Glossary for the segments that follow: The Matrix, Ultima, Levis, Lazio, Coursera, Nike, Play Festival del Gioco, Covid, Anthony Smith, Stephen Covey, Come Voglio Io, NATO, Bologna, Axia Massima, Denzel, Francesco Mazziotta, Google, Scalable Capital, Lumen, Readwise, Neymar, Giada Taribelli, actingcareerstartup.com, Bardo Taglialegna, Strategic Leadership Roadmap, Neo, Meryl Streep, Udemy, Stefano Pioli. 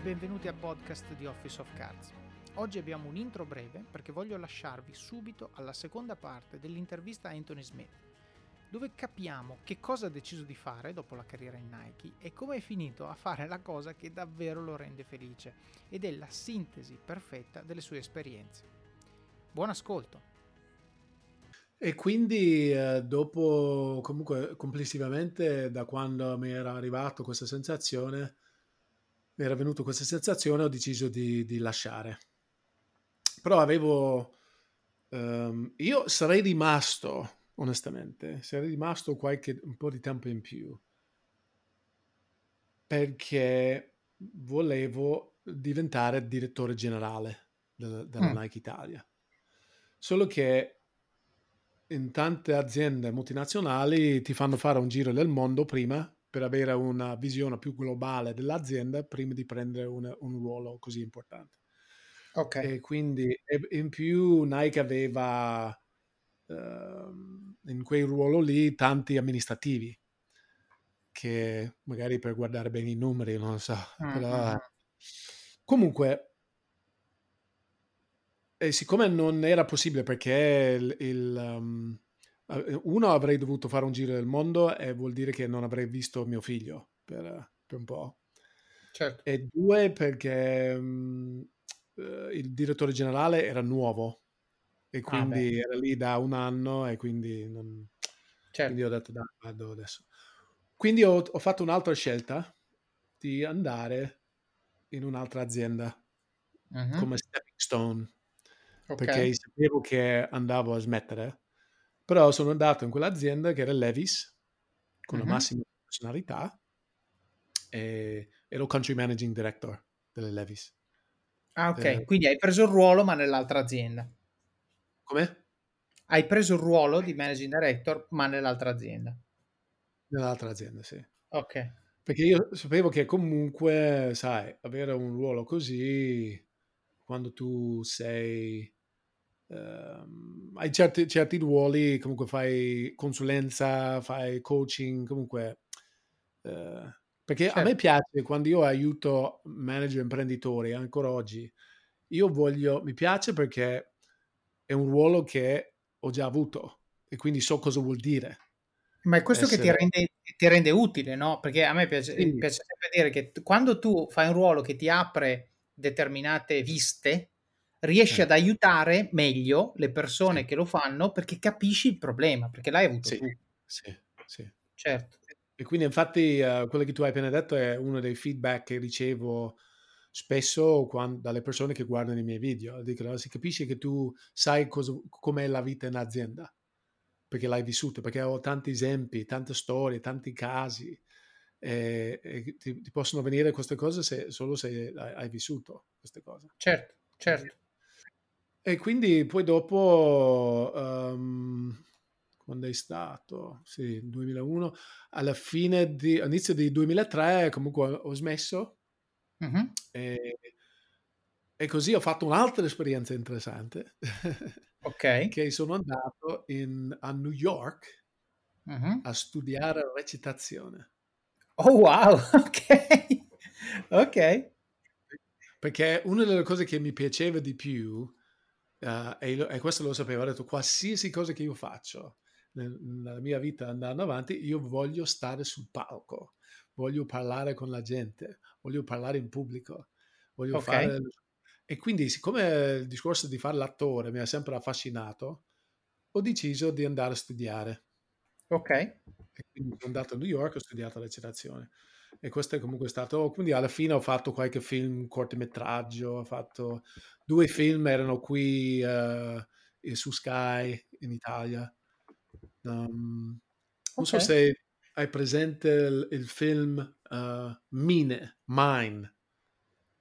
e benvenuti al podcast di Office of Cards. Oggi abbiamo un intro breve perché voglio lasciarvi subito alla seconda parte dell'intervista a Anthony Smith, dove capiamo che cosa ha deciso di fare dopo la carriera in Nike e come è finito a fare la cosa che davvero lo rende felice ed è la sintesi perfetta delle sue esperienze. Buon ascolto! E quindi dopo, comunque complessivamente, da quando mi era arrivato questa sensazione, mi era venuto questa sensazione, ho deciso di lasciare. Però avevo, io sarei rimasto, onestamente, un po' di tempo in più, perché volevo diventare direttore generale della Nike Italia. Solo che in tante aziende multinazionali ti fanno fare un giro del mondo prima per avere una visione più globale dell'azienda prima di prendere un ruolo così importante. Ok. E quindi in più Nike aveva in quel ruolo lì tanti amministrativi che magari per guardare bene i numeri, non lo so. Però, comunque... E siccome non era possibile perché uno avrei dovuto fare un giro del mondo e vuol dire che non avrei visto mio figlio per un po'. Certo. E due, perché il direttore generale era nuovo e quindi era lì da un anno e quindi, quindi ho detto vado adesso. Quindi ho fatto un'altra scelta di andare in un'altra azienda come stepping stone. Okay. Perché sapevo che andavo a smettere, però sono andato in quell'azienda che era Levis con la massima professionalità e ero country managing director delle Levis. Ah, ok. Quindi hai preso il ruolo ma nell'altra azienda. Come? Hai preso il ruolo di managing director ma nell'altra azienda. Nell'altra azienda, sì. Ok. Perché io sapevo che comunque, sai, avere un ruolo così, quando tu sei... hai certi ruoli, comunque fai consulenza, fai coaching, comunque perché a me piace, quando io aiuto manager imprenditori ancora oggi, mi piace perché è un ruolo che ho già avuto e quindi so cosa vuol dire. Ma è questo che ti rende utile, no? Perché a me piace, sì, piace sempre dire che quando tu fai un ruolo che ti apre determinate viste, riesci ad aiutare meglio le persone che lo fanno, perché capisci il problema, perché l'hai avuto tu. Sì. Certo. E quindi infatti quello che tu hai appena detto è uno dei feedback che ricevo spesso dalle persone che guardano i miei video. Dicono: si capisce che tu sai com'è la vita in azienda, perché l'hai vissuto, perché ho tanti esempi, tante storie, tanti casi. E ti possono venire queste cose solo se hai vissuto queste cose. Certo. E quindi poi dopo quando è stato? Sì, 2001, alla fine all'inizio di 2003 comunque ho smesso e così ho fatto un'altra esperienza interessante. Ok. Che sono andato a New York a studiare recitazione. Oh wow, ok. Perché una delle cose che mi piaceva di più, e questo lo sapevo, ho detto qualsiasi cosa che io faccio nella mia vita andando avanti, io voglio stare sul palco, voglio parlare con la gente, voglio parlare in pubblico, voglio fare... E quindi siccome il discorso di fare l'attore mi ha sempre affascinato, ho deciso di andare a studiare. Ok. Quindi sono andato a New York e ho studiato recitazione e questo è comunque stato, quindi alla fine ho fatto qualche film, cortometraggio, ho fatto 2 film, erano qui su Sky in Italia. Non so se hai presente il film Mine.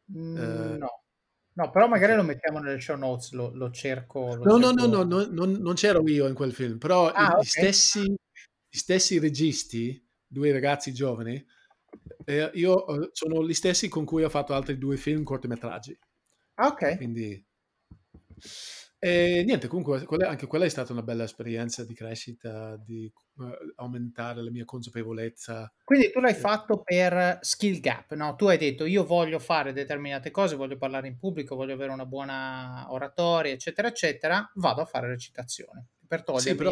No, però magari lo mettiamo nelle show notes, lo cerco. Non c'ero io in quel film, però gli stessi registi, 2 ragazzi giovani, io sono gli stessi con cui ho fatto altri 2 film cortometraggi. Ah, ok. Quindi E niente, comunque anche quella è stata una bella esperienza di crescita, di aumentare la mia consapevolezza. Quindi tu l'hai fatto per skill gap, no? Tu hai detto io voglio fare determinate cose, voglio parlare in pubblico, voglio avere una buona oratoria, eccetera, eccetera, vado a fare recitazione. Per togliermi... Sì, però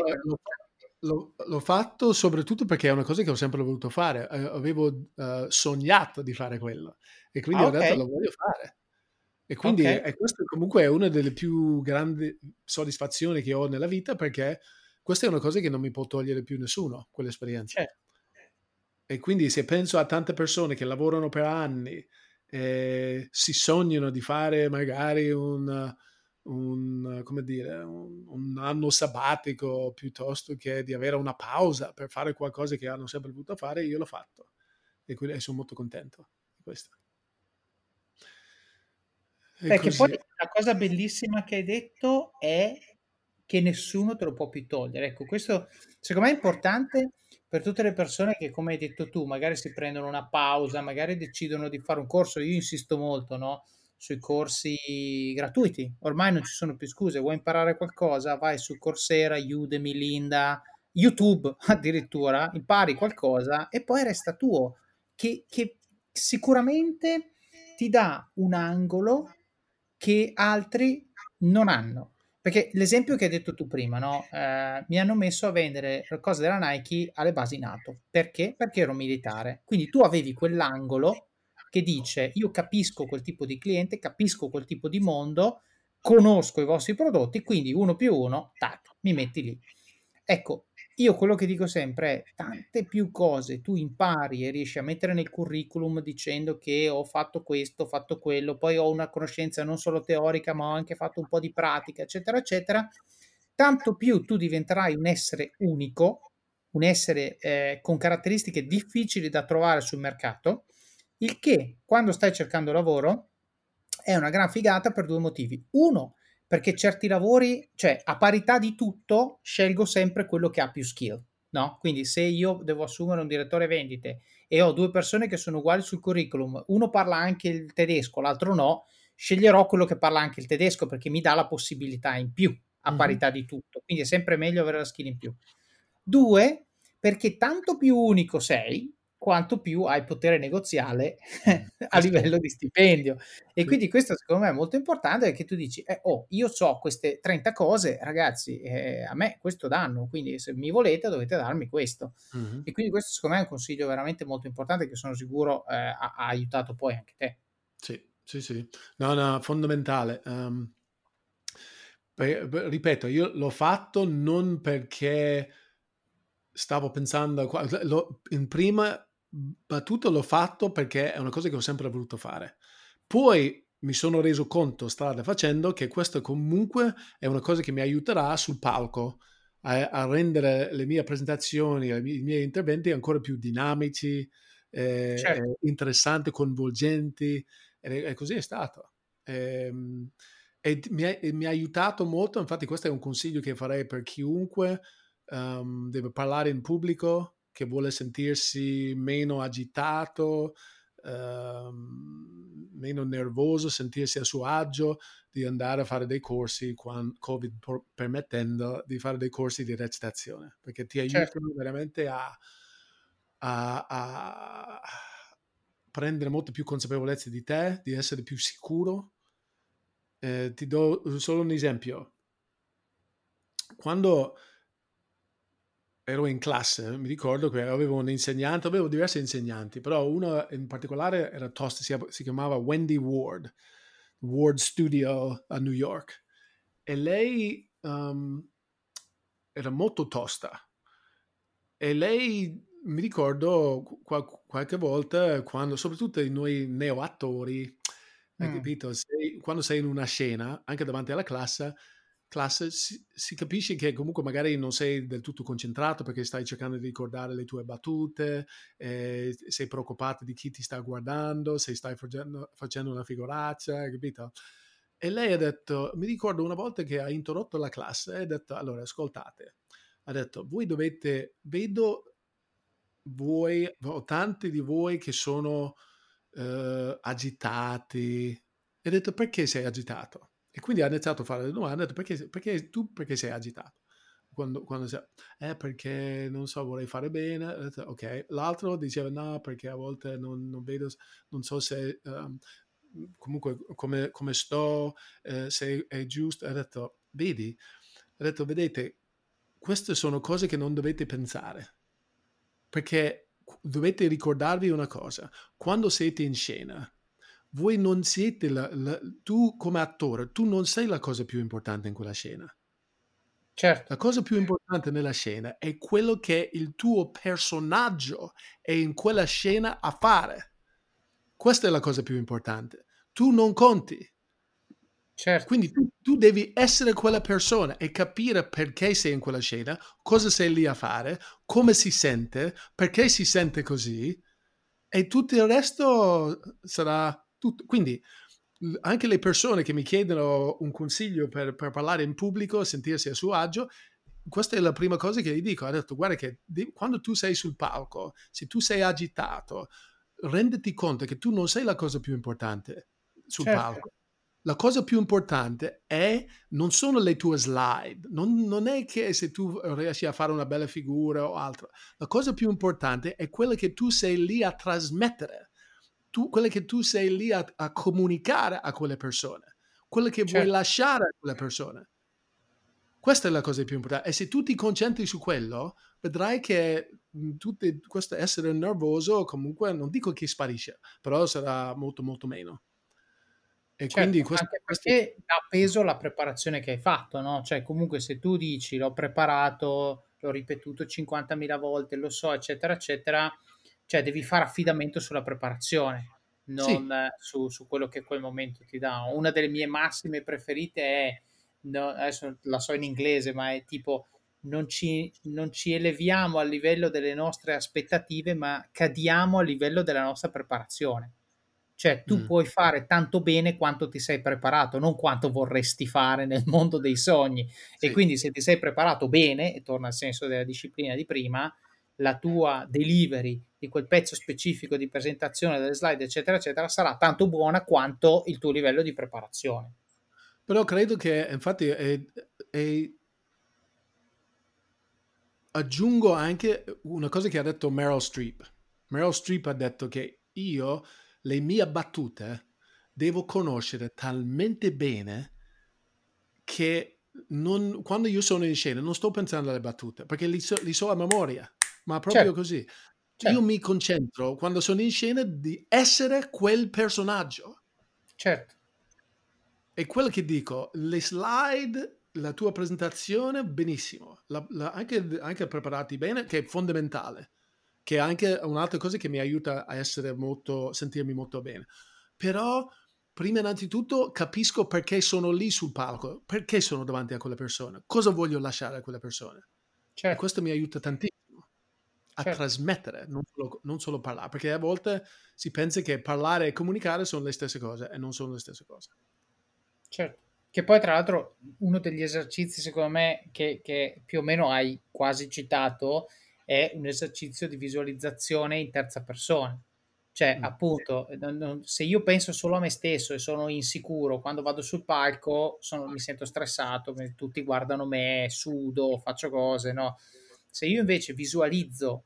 l'ho fatto soprattutto perché è una cosa che ho sempre voluto fare, avevo sognato di fare quello e quindi ho detto lo voglio fare. E quindi questo comunque è una delle più grandi soddisfazioni che ho nella vita, perché questa è una cosa che non mi può togliere più nessuno, quell'esperienza. E quindi se penso a tante persone che lavorano per anni e si sognano di fare magari un anno sabbatico piuttosto che di avere una pausa per fare qualcosa che hanno sempre voluto fare, io l'ho fatto e quindi sono molto contento di questo. Perché poi la cosa bellissima che hai detto è che nessuno te lo può più togliere. Ecco, questo secondo me è importante per tutte le persone che, come hai detto tu, magari si prendono una pausa, magari decidono di fare un corso. Io insisto molto, no, sui corsi gratuiti. Ormai non ci sono più scuse. Vuoi imparare qualcosa? Vai su Coursera, Udemy, Linda, YouTube addirittura, impari qualcosa e poi resta tuo, che sicuramente ti dà un angolo che altri non hanno, perché l'esempio che hai detto tu prima, no? Mi hanno messo a vendere cose della Nike alle basi NATO, perché ero militare, quindi tu avevi quell'angolo che dice io capisco quel tipo di cliente, capisco quel tipo di mondo, conosco i vostri prodotti, quindi 1+1 tac, mi metti lì. Ecco, io quello che dico sempre è tante più cose tu impari e riesci a mettere nel curriculum dicendo che ho fatto questo, ho fatto quello, poi ho una conoscenza non solo teorica ma ho anche fatto un po' di pratica, eccetera, eccetera, tanto più tu diventerai un essere unico, un essere con caratteristiche difficili da trovare sul mercato, il che quando stai cercando lavoro è una gran figata per due motivi. Uno, perché certi lavori, cioè a parità di tutto, scelgo sempre quello che ha più skill, no? Quindi se io devo assumere un direttore vendite e ho due persone che sono uguali sul curriculum, uno parla anche il tedesco, l'altro no, sceglierò quello che parla anche il tedesco perché mi dà la possibilità in più, a parità di tutto. Quindi è sempre meglio avere la skill in più. Due, perché tanto più unico sei, quanto più hai potere negoziale a livello di stipendio. E quindi questo secondo me è molto importante, perché tu dici io so queste 30 cose, ragazzi, a me questo danno, quindi se mi volete dovete darmi questo. E quindi questo secondo me è un consiglio veramente molto importante, che sono sicuro ha aiutato poi anche te. Sì, no, fondamentale. Ripeto, io l'ho fatto non perché stavo pensando, in prima battuta l'ho fatto perché è una cosa che ho sempre voluto fare. Poi mi sono reso conto strada facendo che questa comunque è una cosa che mi aiuterà sul palco a rendere le mie presentazioni, i miei interventi ancora più dinamici, interessanti, coinvolgenti, e così è stato. E mi ha aiutato molto. Infatti questo è un consiglio che farei per chiunque deve parlare in pubblico, che vuole sentirsi meno agitato, meno nervoso, sentirsi a suo agio, di andare a fare dei corsi, quando Covid permettendo, di fare dei corsi di recitazione, perché ti aiutano veramente a prendere molto più consapevolezza di te, di essere più sicuro. Ti do solo un esempio. Quando ero in classe, mi ricordo che avevo diversi insegnanti, però uno in particolare era tosto, si chiamava Wendy Ward, Ward Studio a New York, e lei era molto tosta, e lei, mi ricordo qualche volta, quando, soprattutto noi neoattori, hai capito, quando sei in una scena, anche davanti alla classe si capisce che comunque magari non sei del tutto concentrato perché stai cercando di ricordare le tue battute, sei preoccupato di chi ti sta guardando, se stai facendo una figuraccia, capito? E lei ha detto, mi ricordo una volta che ha interrotto la classe e ha detto, allora ascoltate, ha detto, tanti di voi che sono agitati, e ha detto, perché sei agitato? E quindi ha iniziato a fare le domande, ha detto perché sei agitato? Quando sei, perché non so, vorrei fare bene, ok. L'altro diceva no, perché a volte non vedo, non so se comunque come sto, se è giusto. Vedete, queste sono cose che non dovete pensare, perché dovete ricordarvi una cosa: quando siete in scena, voi non siete tu come attore, tu non sei la cosa più importante in quella scena. Certo. La cosa più importante nella scena è quello che il tuo personaggio è in quella scena a fare. Questa è la cosa più importante. Tu non conti. Certo. Quindi tu devi essere quella persona e capire perché sei in quella scena, cosa sei lì a fare, come si sente, perché si sente così, e tutto il resto sarà tutto. Quindi anche le persone che mi chiedono un consiglio per parlare in pubblico, sentirsi a suo agio, questa è la prima cosa che gli dico. Ho detto, guarda che quando tu sei sul palco, se tu sei agitato, renditi conto che tu non sei la cosa più importante sul certo. palco. La cosa più importante non sono le tue slide, non è che se tu riesci a fare una bella figura o altro. La cosa più importante è quella che tu sei lì a trasmettere, quella che tu sei lì a comunicare a quelle persone, quella che certo. vuoi lasciare a quelle persone. Questa è la cosa più importante. E se tu ti concentri su quello, vedrai che questo essere nervoso comunque, non dico che sparisce, però sarà molto molto meno. E certo, quindi anche perché dà peso alla preparazione che hai fatto, no? Cioè comunque se tu dici l'ho preparato, l'ho ripetuto 50.000 volte, lo so, eccetera, eccetera, cioè devi fare affidamento sulla preparazione, non su quello che quel momento ti dà. Una delle mie massime preferite è, adesso la so in inglese, ma è tipo non ci eleviamo al livello delle nostre aspettative, ma cadiamo al livello della nostra preparazione. Cioè tu puoi fare tanto bene quanto ti sei preparato, non quanto vorresti fare nel mondo dei sogni. Sì. E quindi se ti sei preparato bene, e torna al senso della disciplina di prima, la tua delivery di quel pezzo specifico di presentazione delle slide, eccetera, eccetera, sarà tanto buona quanto il tuo livello di preparazione. Però credo che, infatti, aggiungo anche una cosa che ha detto Meryl Streep. Meryl Streep ha detto che io le mie battute devo conoscere talmente bene che quando io sono in scena non sto pensando alle battute, perché li so a memoria, ma proprio certo. così. Certo. Io mi concentro, quando sono in scena, di essere quel personaggio. Certo. E quello che dico, le slide, la tua presentazione, benissimo. Anche preparati bene, che è fondamentale. Che è anche un'altra cosa che mi aiuta a essere sentirmi molto bene. Però, prima innanzitutto, capisco perché sono lì sul palco, perché sono davanti a quella persona, cosa voglio lasciare a quella persona. Certo. E questo mi aiuta tantissimo a certo. trasmettere, non solo parlare, perché a volte si pensa che parlare e comunicare sono le stesse cose, e non sono le stesse cose. Certo. Che poi, tra l'altro, uno degli esercizi, secondo me, che più o meno hai quasi citato, è un esercizio di visualizzazione in terza persona. Cioè, appunto, se io penso solo a me stesso e sono insicuro, quando vado sul palco mi sento stressato, tutti guardano me, sudo, faccio cose, no? Se io invece visualizzo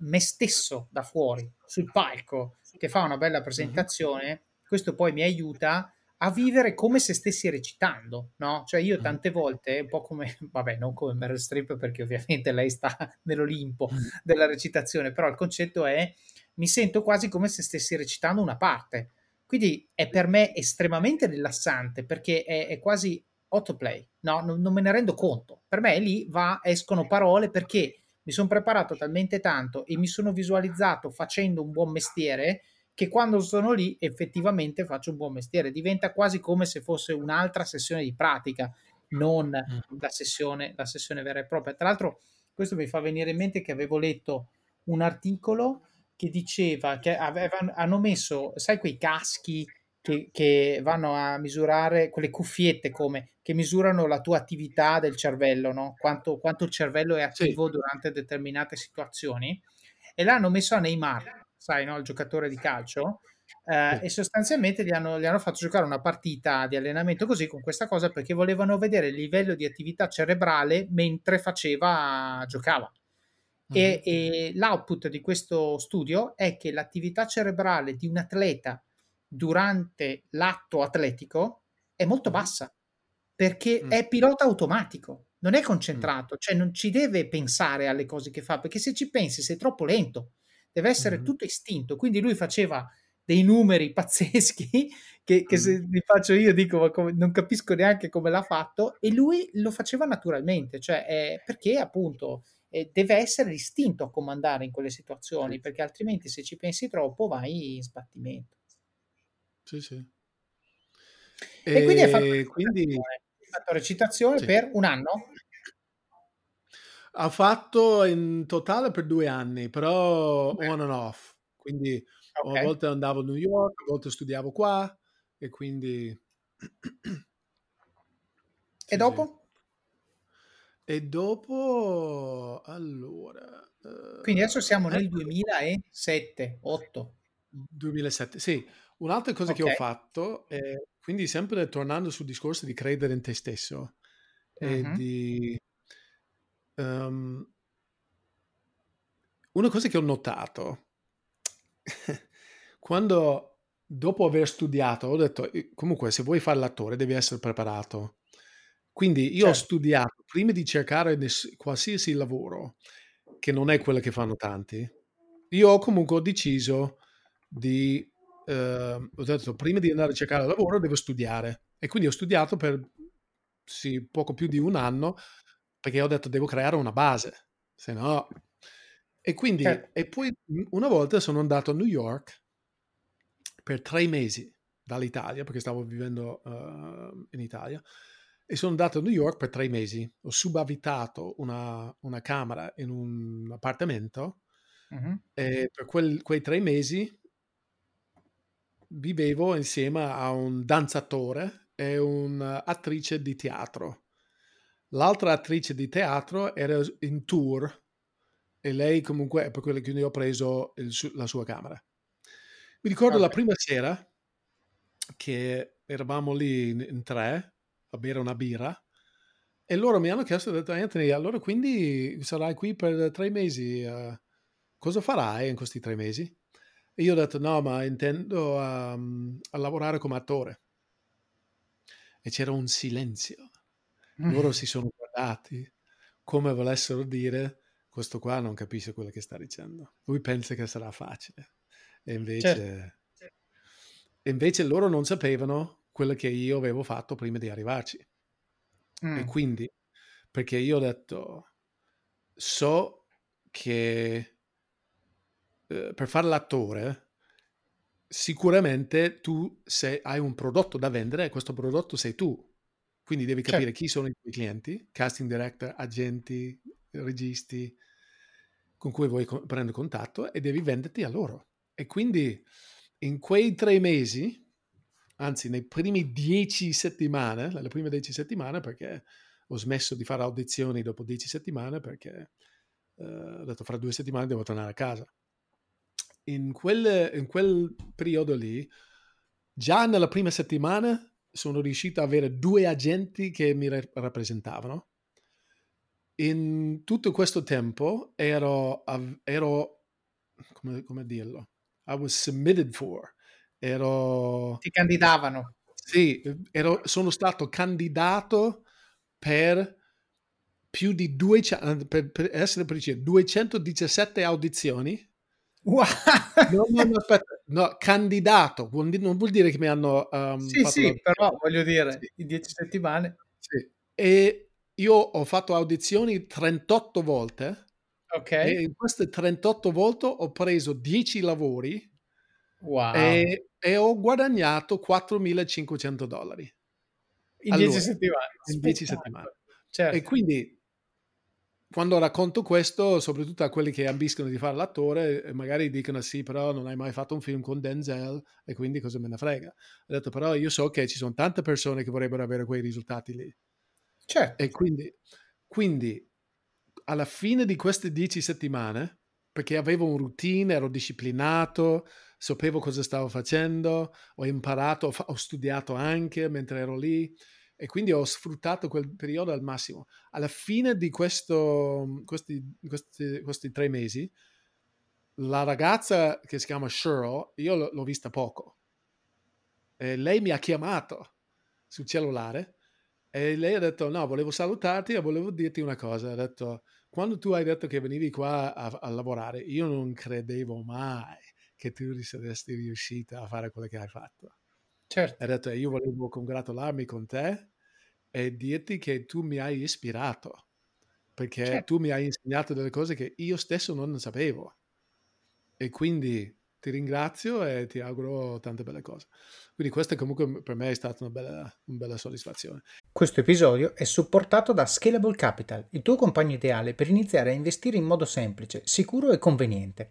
me stesso da fuori, sul palco, che fa una bella presentazione, questo poi mi aiuta a vivere come se stessi recitando, no? Cioè io tante volte, un po' come, vabbè, non come Meryl Streep, perché ovviamente lei sta nell'Olimpo della recitazione, però il concetto è, mi sento quasi come se stessi recitando una parte. Quindi è per me estremamente rilassante, perché è quasi autoplay, no? Non me ne rendo conto. Per me lì escono parole, perché mi sono preparato talmente tanto e mi sono visualizzato facendo un buon mestiere, che quando sono lì effettivamente faccio un buon mestiere. Diventa quasi come se fosse un'altra sessione di pratica, non la sessione vera e propria. Tra l'altro questo mi fa venire in mente che avevo letto un articolo che diceva che hanno messo, sai, quei caschi che vanno a misurare, quelle cuffiette che misurano la tua attività del cervello, no? Quanto il cervello è attivo sì. durante determinate situazioni, e l'hanno messo a Neymar, sai, no? Il giocatore di calcio, e sostanzialmente gli hanno fatto giocare una partita di allenamento così, con questa cosa, perché volevano vedere il livello di attività cerebrale mentre giocava. E l'output di questo studio è che l'attività cerebrale di un atleta durante l'atto atletico è molto bassa, perché è pilota automatico, non è concentrato, cioè non ci deve pensare alle cose che fa, perché se ci pensi sei troppo lento, deve essere tutto istinto. Quindi lui faceva dei numeri pazzeschi che se li faccio io dico ma come, non capisco neanche come l'ha fatto, e lui lo faceva naturalmente, cioè perché appunto deve essere l'istinto a comandare in quelle situazioni, perché altrimenti se ci pensi troppo vai in sbattimento. Sì. E quindi ha fatto recitazione per un anno? Ha fatto in totale per 2 anni, però on and off, quindi a volte andavo a New York, a volte studiavo qua, e quindi dopo? E dopo, allora... Quindi adesso siamo nel 2007, sì. Un'altra cosa che ho fatto, quindi sempre tornando sul discorso di credere in te stesso, e di... una cosa che ho notato, quando dopo aver studiato, ho detto, comunque se vuoi fare l'attore devi essere preparato. Quindi io ho studiato prima di cercare qualsiasi lavoro, che non è quello che fanno tanti. Io comunque ho deciso di ho detto, prima di andare a cercare lavoro devo studiare, e quindi ho studiato per poco più di un anno, perché ho detto devo creare una base, se no. E quindi e poi una volta sono andato a New York per 3 mesi dall'Italia, perché stavo vivendo in Italia. E sono andato a New York per 3 mesi. Ho subabitato una camera in un appartamento e per quei 3 mesi vivevo insieme a un danzatore e un'attrice di teatro. L'altra attrice di teatro era in tour e lei comunque è per quello che io ho preso la sua camera. Mi ricordo la prima sera che eravamo lì in 3 a bere una birra, e loro mi hanno chiesto, detto, Anthony, allora quindi sarai qui per 3 mesi, cosa farai in questi 3 mesi? E io ho detto no, ma intendo a lavorare come attore. E c'era un silenzio. Loro si sono guardati come volessero dire, questo qua non capisce quello che sta dicendo, lui pensa che sarà facile, e invece loro non sapevano quella che io avevo fatto prima di arrivarci. E quindi, perché io ho detto, so che per fare l'attore sicuramente tu hai un prodotto da vendere, e questo prodotto sei tu, quindi devi capire chi sono i tuoi clienti, casting director, agenti, registi con cui vuoi prendere contatto, e devi venderti a loro. E quindi in quei 3 mesi, anzi nei primi 10 settimane, le prime 10 settimane, perché ho smesso di fare audizioni dopo 10 settimane, perché ho detto fra 2 settimane devo tornare a casa. In quel periodo lì, già nella prima settimana sono riuscito ad avere 2 agenti che mi rappresentavano. In tutto questo tempo ero come dirlo, I was submitted for. Ti candidavano. Sì, sono stato candidato per più di 217 audizioni. Wow. No, aspetta, no, candidato non vuol dire che mi hanno però voglio dire in 10 settimane. Sì. E io ho fatto audizioni 38 volte. E in queste 38 volte ho preso 10 lavori. Wow. E ho guadagnato $4.500 in 10 settimane. In 10 settimane. Certo. E quindi quando racconto questo, soprattutto a quelli che ambiscono di fare l'attore, magari dicono sì, però non hai mai fatto un film con Denzel e quindi cosa me ne frega. Ho detto però io so che ci sono tante persone che vorrebbero avere quei risultati lì. Certo. E quindi alla fine di queste 10 settimane, perché avevo un routine, ero disciplinato, sapevo cosa stavo facendo, ho imparato, ho studiato anche mentre ero lì e quindi ho sfruttato quel periodo al massimo. Alla fine di questi 3 mesi, la ragazza che si chiama Cheryl, io l'ho vista poco. E lei mi ha chiamato sul cellulare e lei ha detto: no, volevo salutarti e volevo dirti una cosa. Ha detto: quando tu hai detto che venivi qua a lavorare, io non credevo mai che tu saresti riuscita a fare quello che hai fatto. Certo. Ha detto: io volevo congratularmi con te e dirti che tu mi hai ispirato, perché certo, tu mi hai insegnato delle cose che io stesso non sapevo. E quindi ti ringrazio e ti auguro tante belle cose. Quindi questa comunque per me è stata una bella soddisfazione. Questo episodio è supportato da Scalable Capital, il tuo compagno ideale per iniziare a investire in modo semplice, sicuro e conveniente.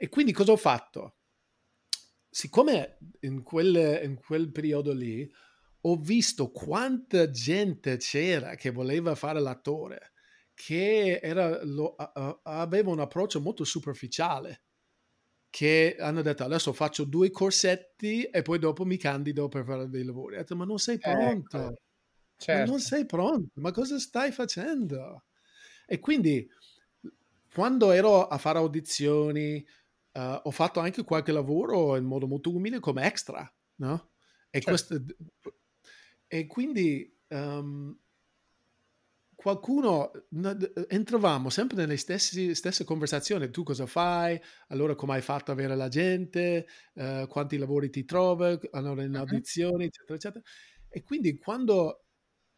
E quindi cosa ho fatto? Siccome in quel periodo lì ho visto quanta gente c'era che voleva fare l'attore, che aveva un approccio molto superficiale, che hanno detto: adesso faccio 2 corsetti e poi dopo mi candido per fare dei lavori. Ho detto: ma non sei pronto, ecco, certo. Ma non sei pronto, ma cosa stai facendo? E quindi quando ero a fare audizioni, ho fatto anche qualche lavoro in modo molto umile come extra, no? E, certo, e quindi qualcuno, entravamo sempre nelle stesse conversazioni. Tu cosa fai? Allora come hai fatto a avere la gente? Quanti lavori ti trovi? Allora in audizioni, eccetera, eccetera. E quindi quando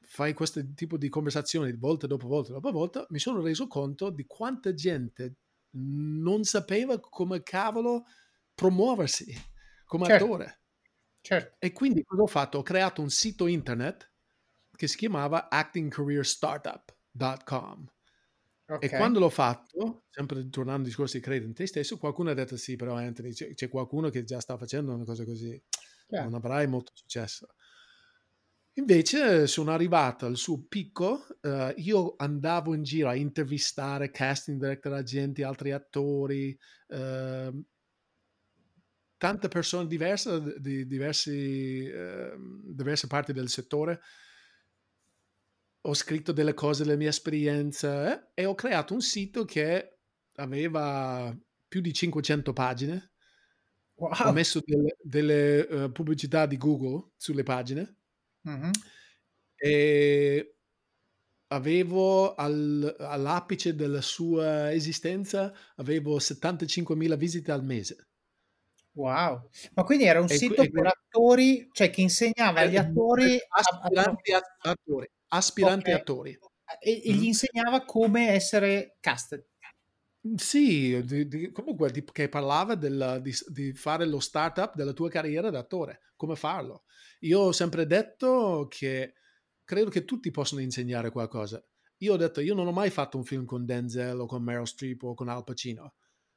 fai questo tipo di conversazioni volta dopo volta dopo volta, mi sono reso conto di quanta gente non sapeva come cavolo promuoversi come, certo, attore. Certo. E quindi cosa ho fatto? Ho creato un sito internet che si chiamava actingcareerstartup.com. Okay. E quando l'ho fatto, sempre tornando al discorso di credere in te stesso, qualcuno ha detto: sì, però Anthony, c'è qualcuno che già sta facendo una cosa così, yeah, non avrai molto successo. Invece sono arrivato al suo picco, io andavo in giro a intervistare casting director, agenti, altri attori, tante persone diverse di diverse parti del settore. Ho scritto delle cose della mia esperienza e ho creato un sito che aveva più di 500 pagine. Wow. Ho messo delle pubblicità di Google sulle pagine. Mm-hmm. E avevo all'apice della sua esistenza avevo 75.000 visite al mese. Wow. Ma quindi era un sito per attori, cioè che insegnava agli attori, aspiranti okay, attori, e gli insegnava come essere casted. Sì, comunque che parlava di fare lo startup della tua carriera da attore, come farlo. Io ho sempre detto che credo che tutti possono insegnare qualcosa. Io ho detto: io non ho mai fatto un film con Denzel o con Meryl Streep o con Al Pacino,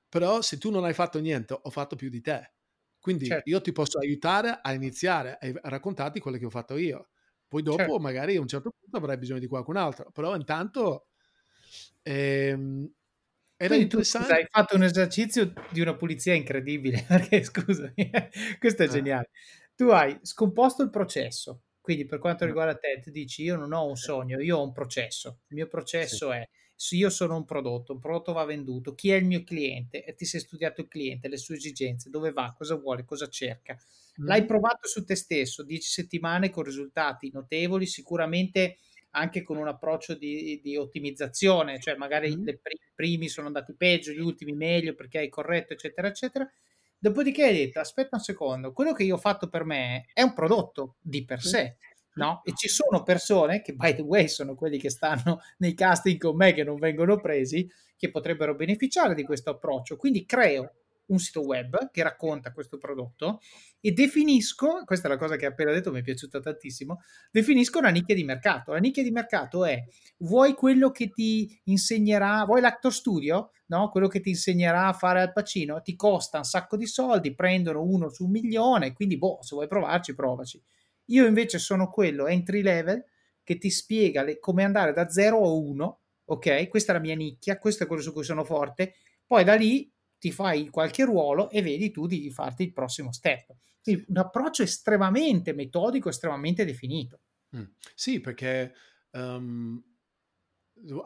però se tu non hai fatto niente, ho fatto più di te, quindi, certo, io ti posso aiutare a iniziare e a raccontarti quello che ho fatto io. Poi dopo, certo, magari a un certo punto avrai bisogno di qualcun altro, però intanto era interessante. Tu hai fatto un esercizio di una pulizia incredibile, perché, scusami, questo è geniale. Tu hai scomposto il processo, Quindi per quanto riguarda te, ti dici io non ho un sogno, io ho un processo. Il mio processo è, io sono un prodotto va venduto, chi è il mio cliente, e ti sei studiato il cliente, le sue esigenze, dove va, cosa vuole, cosa cerca. L'hai provato su te stesso, 10 settimane con risultati notevoli, sicuramente anche con un approccio di ottimizzazione, cioè magari i primi sono andati peggio, gli ultimi meglio perché hai corretto, eccetera, eccetera. Dopodiché hai detto, aspetta un secondo, quello che io ho fatto per me è un prodotto di per sé, no? E ci sono persone che, by the way, sono quelli che stanno nei casting con me, che non vengono presi, che potrebbero beneficiare di questo approccio. Quindi creo un sito web che racconta questo prodotto e definisco, questa è la cosa che hai appena detto, mi è piaciuta tantissimo, definisco una nicchia di mercato. La nicchia di mercato è, vuoi quello che ti insegnerà, vuoi l'actor studio? No? Quello che ti insegnerà a fare Al Pacino ti costa un sacco di soldi, prendono uno su 1 milione, quindi se vuoi provarci, provaci. Io invece sono quello entry level che ti spiega come andare da 0 a 1, ok? Questa è la mia nicchia, questo è quello su cui sono forte, poi da lì ti fai qualche ruolo e vedi tu di farti il prossimo step. Quindi un approccio estremamente metodico, estremamente definito. Sì, perché a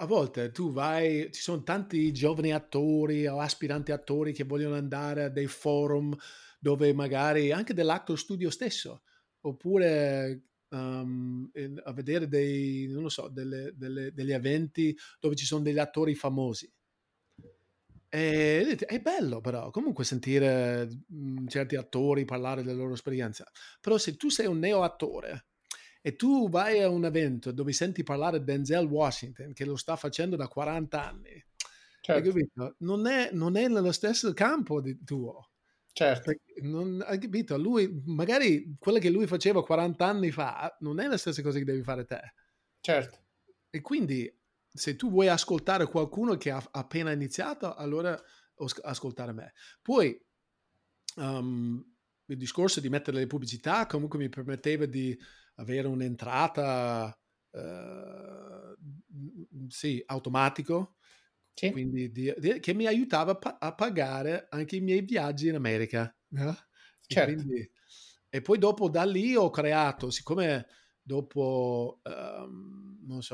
volte tu vai, ci sono tanti giovani attori o aspiranti attori che vogliono andare a dei forum dove magari anche dell'actor studio stesso, oppure a vedere degli eventi dove ci sono degli attori famosi. E è bello però comunque sentire certi attori parlare della loro esperienza, però se tu sei un neo attore e tu vai a un evento dove senti parlare Denzel Washington che lo sta facendo da 40 anni, certo. Hai capito? Non è nello stesso campo di tuo. Certo. Non, hai capito? Lui, magari quello che lui faceva 40 anni fa non è la stessa cosa che devi fare te. Certo. E quindi se tu vuoi ascoltare qualcuno che ha appena iniziato, allora ascoltare me. Poi il discorso di mettere le pubblicità comunque mi permetteva di avere un'entrata automatico, sì. Quindi che mi aiutava a pagare anche i miei viaggi in America. Certo. E poi dopo da lì ho creato, siccome dopo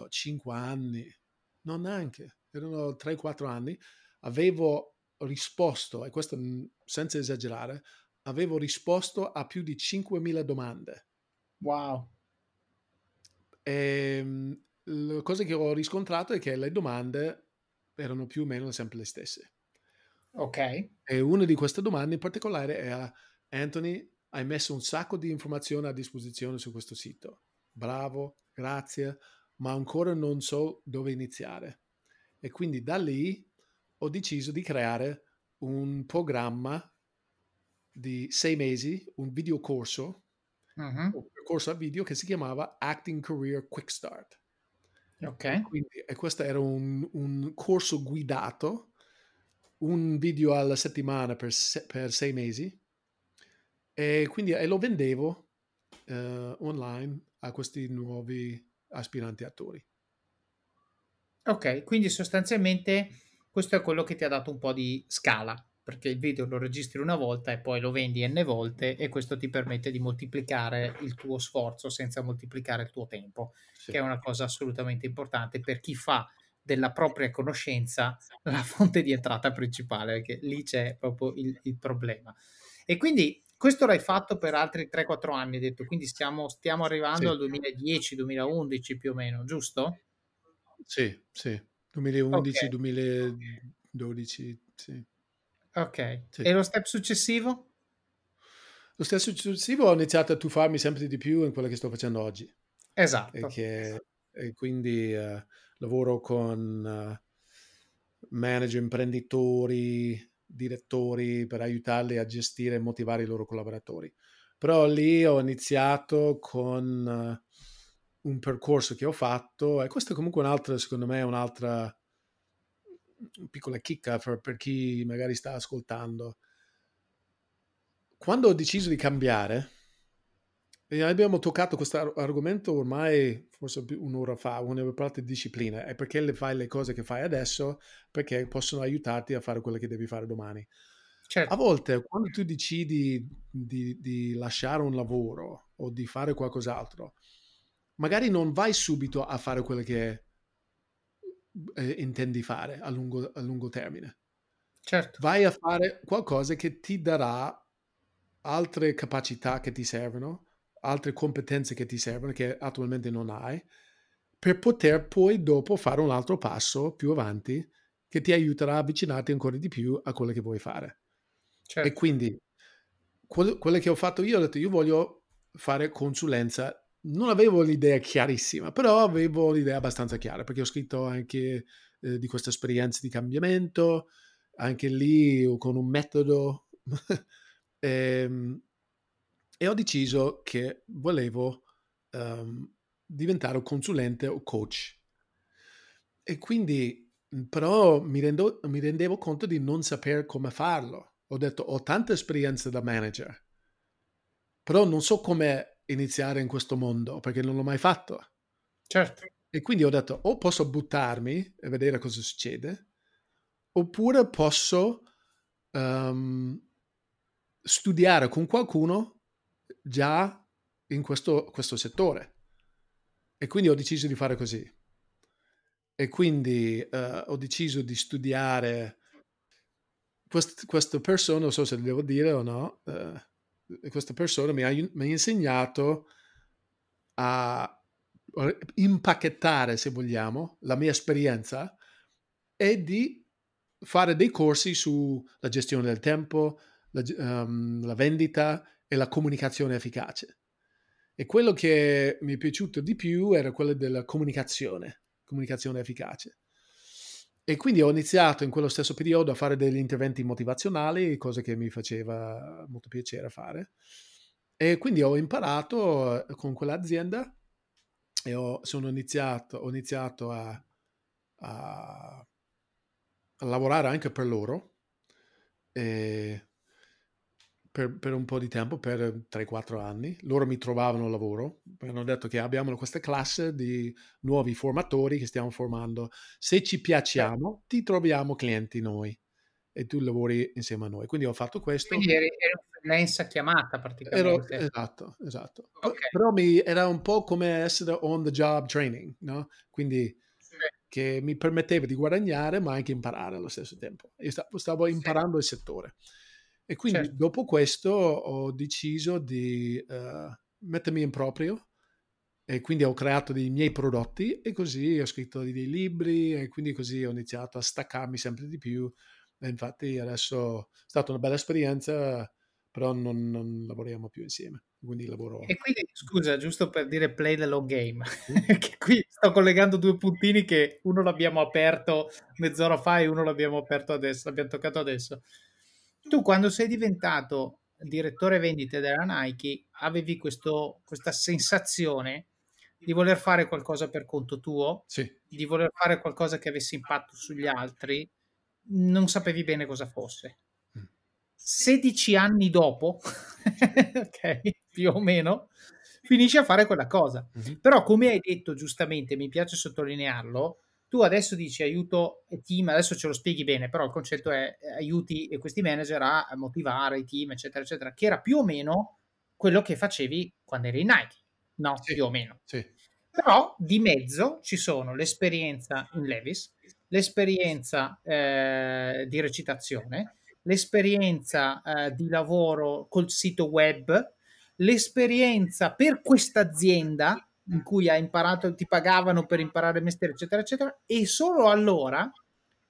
5 anni, non anche, erano 3-4 anni, avevo risposto, e questo senza esagerare, avevo risposto a più di 5.000 domande. Wow! E la cosa che ho riscontrato è che le domande erano più o meno sempre le stesse. Ok. E una di queste domande in particolare era: Anthony, hai messo un sacco di informazioni a disposizione su questo sito. Bravo, grazie, ma ancora non so dove iniziare. E quindi da lì ho deciso di creare un programma di 6 mesi, un video corso, un corso a video che si chiamava Acting Career Quick Start. Ok. Quindi, e questo era un corso guidato, un video alla settimana per 6 mesi, e quindi lo vendevo online a questi nuovi aspiranti attori. Ok, quindi sostanzialmente questo è quello che ti ha dato un po' di scala, perché il video lo registri una volta e poi lo vendi n volte, e questo ti permette di moltiplicare il tuo sforzo senza moltiplicare il tuo tempo, sì. Che è una cosa assolutamente importante per chi fa della propria conoscenza la fonte di entrata principale, perché lì c'è proprio il problema. E quindi questo l'hai fatto per altri 3-4 anni, hai detto, quindi stiamo arrivando sì. Al 2010-2011 più o meno, giusto? Sì, 2011, okay. 2012, sì. Ok, sì. E lo step successivo? Lo step successivo ho iniziato a tuffarmi sempre di più in quello che sto facendo oggi. Esatto. E quindi lavoro con manager, imprenditori, direttori per aiutarli a gestire e motivare i loro collaboratori. Però lì ho iniziato con un percorso che ho fatto, e questo è comunque un'altra, secondo me, un'altra piccola chicca per chi magari sta ascoltando. Quando ho deciso di cambiare, e abbiamo toccato questo argomento ormai forse un'ora fa, quando abbiamo parlato di disciplina, è perché fai le cose che fai adesso perché possono aiutarti a fare quello che devi fare domani. Certo. A volte quando tu decidi di lasciare un lavoro o di fare qualcos'altro, magari non vai subito a fare quello che intendi fare a lungo termine. Certo. Vai a fare qualcosa che ti darà altre capacità che ti servono, altre competenze che ti servono, che attualmente non hai, per poter poi dopo fare un altro passo più avanti che ti aiuterà a avvicinarti ancora di più a quello che vuoi fare. Certo. E quindi quello che ho fatto io, ho detto io voglio fare consulenza. Non avevo l'idea chiarissima, però avevo l'idea abbastanza chiara, perché ho scritto anche di questa esperienza di cambiamento, anche lì con un metodo e ho deciso che volevo diventare un consulente o coach. E quindi però mi rendevo conto di non saper come farlo. Ho detto ho tanta esperienza da manager, però non so come iniziare in questo mondo perché non l'ho mai fatto. Certo. E quindi ho detto o posso buttarmi e vedere cosa succede, oppure posso studiare con qualcuno già in questo settore. E quindi ho deciso di fare così. E quindi ho deciso di studiare questa persona, non so se devo dire o no, questa persona mi ha insegnato a impacchettare, se vogliamo, la mia esperienza e di fare dei corsi sulla gestione del tempo, la vendita e la comunicazione efficace. E quello che mi è piaciuto di più era quello della comunicazione efficace. E quindi ho iniziato in quello stesso periodo a fare degli interventi motivazionali, cosa che mi faceva molto piacere fare. E quindi ho imparato con quell'azienda e ho iniziato a lavorare anche per loro per un po' di tempo, per 3-4 anni. Loro mi trovavano lavoro, mi hanno detto che abbiamo questa classe di nuovi formatori che stiamo formando, se ci piacciamo ti troviamo clienti noi e tu lavori insieme a noi. Quindi ho fatto questo. Quindi eri un'influenza chiamata praticamente. Esatto. Okay. Però era un po' come essere on the job training, no? Quindi che mi permetteva di guadagnare ma anche imparare allo stesso tempo. Io stavo imparando il settore. E quindi dopo questo ho deciso di mettermi in proprio e quindi ho creato dei miei prodotti e così ho scritto dei libri e quindi così ho iniziato a staccarmi sempre di più. E infatti adesso è stata una bella esperienza, però non lavoriamo più insieme. Quindi lavoro. E quindi scusa, giusto per dire play the long game, che qui sto collegando due puntini che uno l'abbiamo aperto mezz'ora fa e uno l'abbiamo aperto adesso, l'abbiamo toccato adesso. Tu quando sei diventato direttore vendite della Nike avevi questa sensazione di voler fare qualcosa per conto tuo, sì, di voler fare qualcosa che avesse impatto sugli altri, non sapevi bene cosa fosse. 16 anni dopo, ok, più o meno, finisci a fare quella cosa. Mm-hmm. Però come hai detto giustamente, mi piace sottolinearlo, tu adesso dici aiuto e team, adesso ce lo spieghi bene, però il concetto è aiuti e questi manager a motivare i team, eccetera, eccetera, che era più o meno quello che facevi quando eri in Nike, no? Sì, più o meno. Sì. Però di mezzo ci sono l'esperienza in Levis, l'esperienza di recitazione, l'esperienza di lavoro col sito web, l'esperienza per questa azienda in cui hai imparato, ti pagavano per imparare il mestiere, eccetera, eccetera, e solo allora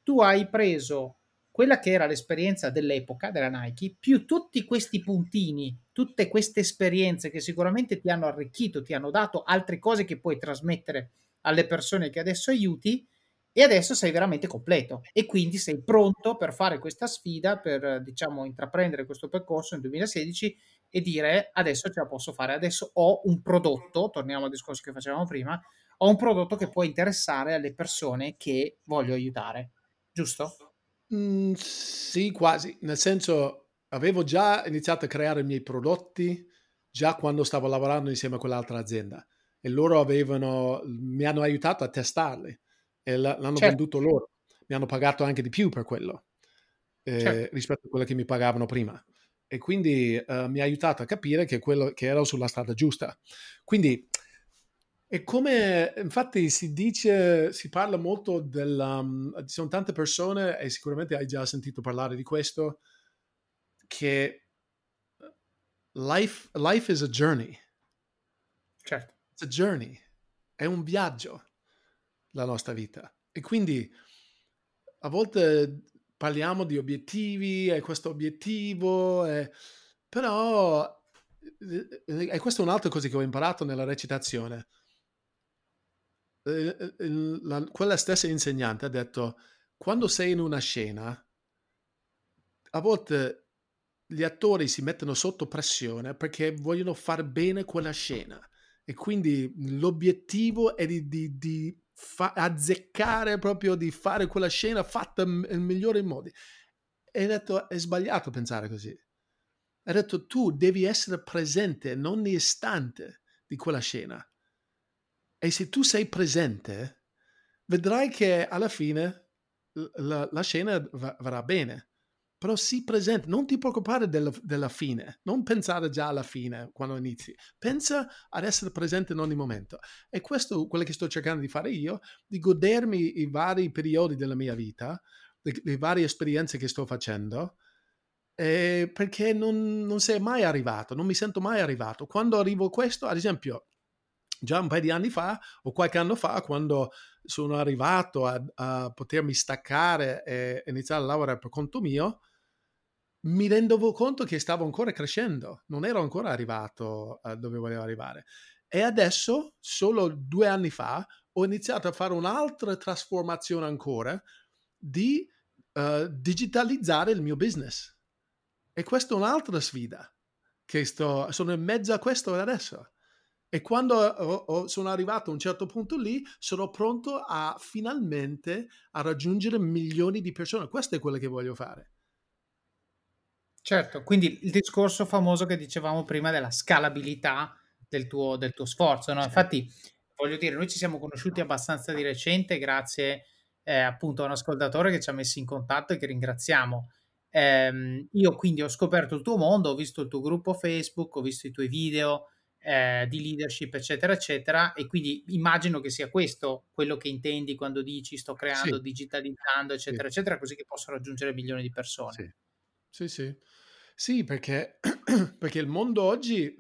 tu hai preso quella che era l'esperienza dell'epoca della Nike, più tutti questi puntini, tutte queste esperienze che sicuramente ti hanno arricchito, ti hanno dato altre cose che puoi trasmettere alle persone che adesso aiuti. E adesso sei veramente completo e quindi sei pronto per fare questa sfida, per diciamo intraprendere questo percorso nel 2016 e dire adesso ce la posso fare, adesso ho un prodotto, torniamo al discorso che facevamo prima, ho un prodotto che può interessare alle persone che voglio aiutare, giusto? Sì, quasi, nel senso avevo già iniziato a creare i miei prodotti già quando stavo lavorando insieme a quell'altra azienda e loro mi hanno aiutato a testarli. E l'hanno venduto loro, mi hanno pagato anche di più per quello certo, rispetto a quella che mi pagavano prima. E quindi mi ha aiutato a capire che quello che ero sulla strada giusta. Quindi è come, infatti si dice, si parla molto ci sono tante persone, e sicuramente hai già sentito parlare di questo, che life is a journey. Certo. It's a journey. È un viaggio la nostra vita. E quindi a volte parliamo di obiettivi, è questo obiettivo, però e questa è un'altra cosa che ho imparato nella recitazione. Quella stessa insegnante ha detto, quando sei in una scena, a volte gli attori si mettono sotto pressione perché vogliono far bene quella scena, e quindi l'obiettivo è di azzeccare, proprio di fare quella scena fatta nel migliore modo. E ha detto, è sbagliato pensare così. Ha detto, tu devi essere presente in ogni istante di quella scena, e se tu sei presente vedrai che alla fine la scena verrà bene. Però sii presente, non ti preoccupare della fine, non pensare già alla fine quando inizi, pensa ad essere presente in ogni momento. E questo è quello che sto cercando di fare io, di godermi i vari periodi della mia vita, le varie esperienze che sto facendo, perché non sei mai arrivato, non mi sento mai arrivato. Quando arrivo a questo, ad esempio, già un paio di anni fa o qualche anno fa, quando sono arrivato a potermi staccare e iniziare a lavorare per conto mio, mi rendevo conto che stavo ancora crescendo, non ero ancora arrivato dove volevo arrivare. E adesso, solo 2 anni fa, ho iniziato a fare un'altra trasformazione ancora, di digitalizzare il mio business. E questa è un'altra sfida, che sono in mezzo a questo adesso. E quando sono arrivato a un certo punto lì, sono pronto a finalmente a raggiungere milioni di persone. Questo è quello che voglio fare. Certo, quindi il discorso famoso che dicevamo prima della scalabilità del tuo sforzo, no? Certo. Infatti, voglio dire, noi ci siamo conosciuti abbastanza di recente grazie appunto a un ascoltatore che ci ha messi in contatto e che ringraziamo. Io quindi ho scoperto il tuo mondo, ho visto il tuo gruppo Facebook, ho visto i tuoi video di leadership, eccetera eccetera, e quindi immagino che sia questo quello che intendi quando dici sto creando, sì, digitalizzando, eccetera, sì, eccetera, così che posso raggiungere milioni di persone. Sì, sì, sì, sì, perché il mondo oggi,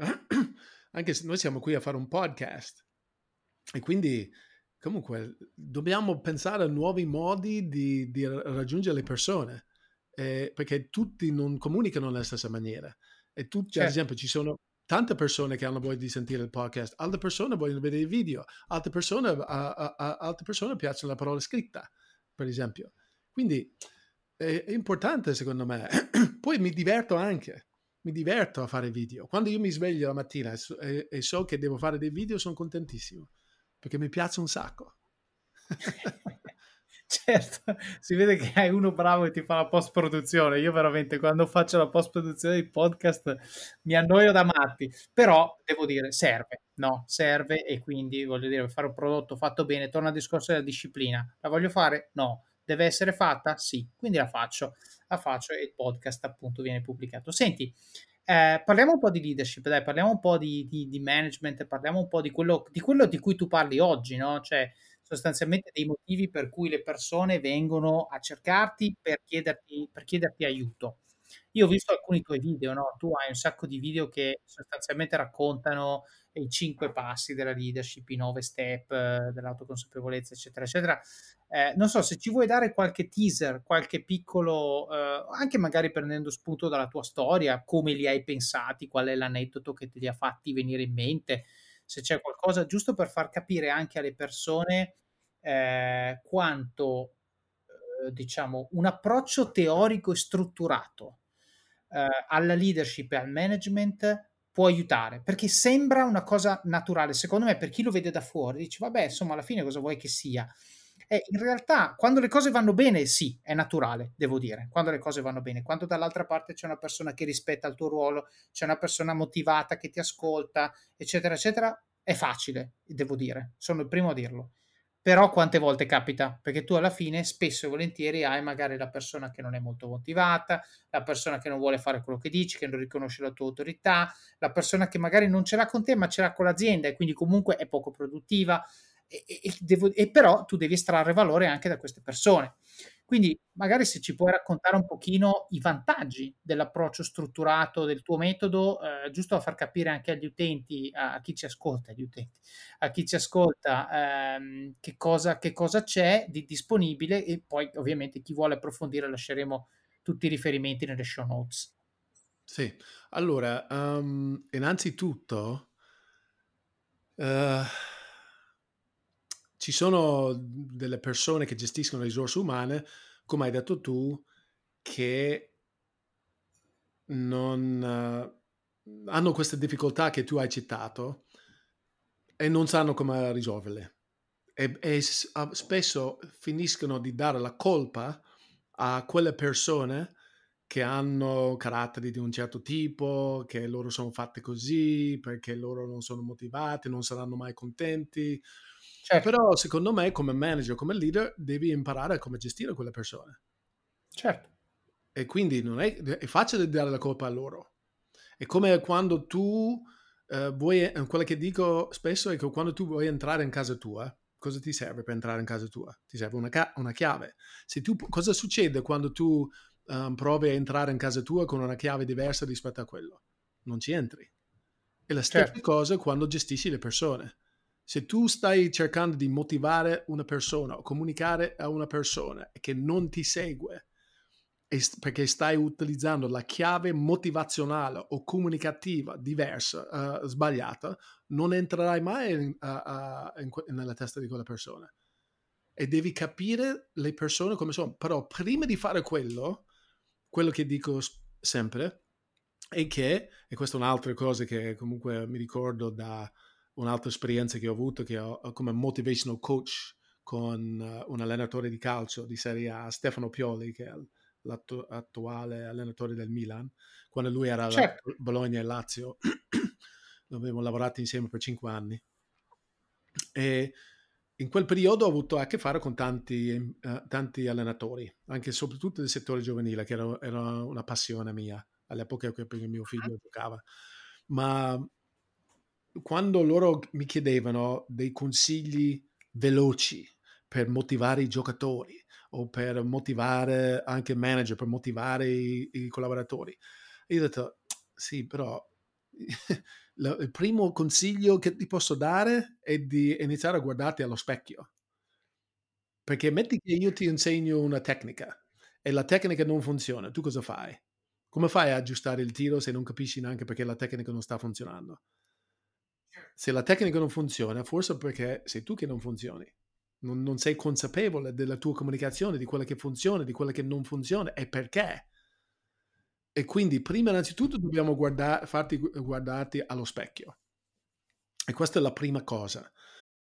anche se noi siamo qui a fare un podcast, e quindi comunque dobbiamo pensare a nuovi modi di raggiungere le persone, perché tutti non comunicano nella stessa maniera, e tutti, certo, ad esempio, ci sono tante persone che hanno voglia di sentire il podcast, altre persone vogliono vedere i video, altre persone piacciono la parola scritta, per esempio. Quindi è importante, secondo me. Poi mi diverto a fare video. Quando io mi sveglio la mattina e so che devo fare dei video, sono contentissimo, perché mi piace un sacco. Certo, si vede che hai uno bravo che ti fa la post-produzione. Io veramente, quando faccio la post-produzione di podcast, mi annoio da matti. Però, devo dire, serve, no? Serve, e quindi, voglio dire, fare un prodotto fatto bene, torna al discorso della disciplina. La voglio fare? No. Deve essere fatta? Sì. Quindi la faccio e il podcast, appunto, viene pubblicato. Senti, parliamo un po' di leadership, dai, parliamo un po' di management, parliamo un po' di quello di cui tu parli oggi, no? Cioè, sostanzialmente dei motivi per cui le persone vengono a cercarti per chiederti aiuto. Io ho visto alcuni tuoi video, no? Tu hai un sacco di video che sostanzialmente raccontano i 5 passi della leadership, i 9 step dell'autoconsapevolezza, eccetera, eccetera. Non so se ci vuoi dare qualche teaser, qualche piccolo, anche magari prendendo spunto dalla tua storia, come li hai pensati, qual è l'aneddoto che te li ha fatti venire in mente, se c'è qualcosa, giusto per far capire anche alle persone quanto, diciamo, un approccio teorico e strutturato alla leadership e al management può aiutare, perché sembra una cosa naturale, secondo me, per chi lo vede da fuori dice, vabbè, insomma, alla fine cosa vuoi che sia? In realtà, quando le cose vanno bene, sì, è naturale, devo dire, quando le cose vanno bene, quando dall'altra parte c'è una persona che rispetta il tuo ruolo, c'è una persona motivata che ti ascolta, eccetera, eccetera, è facile, devo dire, sono il primo a dirlo. Però quante volte capita? Perché tu alla fine spesso e volentieri hai magari la persona che non è molto motivata, la persona che non vuole fare quello che dici, che non riconosce la tua autorità, la persona che magari non ce l'ha con te ma ce l'ha con l'azienda e quindi comunque è poco produttiva e però tu devi estrarre valore anche da queste persone. Quindi magari se ci puoi raccontare un pochino i vantaggi dell'approccio strutturato del tuo metodo, giusto a far capire anche agli utenti, a chi ci ascolta, che cosa c'è di disponibile, e poi ovviamente chi vuole approfondire lasceremo tutti i riferimenti nelle show notes. Sì, allora, innanzitutto ci sono delle persone che gestiscono risorse umane, come hai detto tu, che non hanno queste difficoltà che tu hai citato e non sanno come risolverle. E spesso finiscono di dare la colpa a quelle persone che hanno caratteri di un certo tipo, che loro sono fatte così, perché loro non sono motivati, non saranno mai contenti. Certo. Però secondo me come manager, come leader, devi imparare come gestire quelle persone. Certo. E quindi non è facile dare la colpa a loro. È come quando tu vuoi, quello che dico spesso è che quando tu vuoi entrare in casa tua, cosa ti serve per entrare in casa tua? Ti serve una chiave. Se tu, cosa succede quando tu provi a entrare in casa tua con una chiave diversa rispetto a quello? Non ci entri. È la stessa cosa quando gestisci le persone. Se tu stai cercando di motivare una persona o comunicare a una persona che non ti segue perché stai utilizzando la chiave motivazionale o comunicativa diversa, sbagliata, non entrerai mai nella testa di quella persona. E devi capire le persone come sono. Però prima di fare quello che dico sempre è che, e questa è un'altra cosa che comunque mi ricordo da un'altra esperienza che ho avuto, che ho come motivational coach con un allenatore di calcio di Serie A, Stefano Pioli, che è l'attuale allenatore del Milan. Quando lui era a Bologna e Lazio, abbiamo lavorato insieme per 5 anni. E in quel periodo ho avuto a che fare con tanti allenatori, anche soprattutto del settore giovanile, che era una passione mia all'epoca, perché mio figlio giocava. Ma quando loro mi chiedevano dei consigli veloci per motivare i giocatori o per motivare anche il manager, per motivare i collaboratori, io ho detto sì, però il primo consiglio che ti posso dare è di iniziare a guardarti allo specchio, perché metti che io ti insegno una tecnica e la tecnica non funziona, tu cosa fai? Come fai a aggiustare il tiro se non capisci neanche perché la tecnica non sta funzionando? Se la tecnica non funziona, forse perché sei tu che non funzioni, non sei consapevole della tua comunicazione, di quella che funziona, di quella che non funziona e perché. E quindi prima innanzitutto dobbiamo farti guardarti allo specchio, e questa è la prima cosa.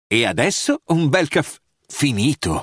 E adesso un bel caffè finito.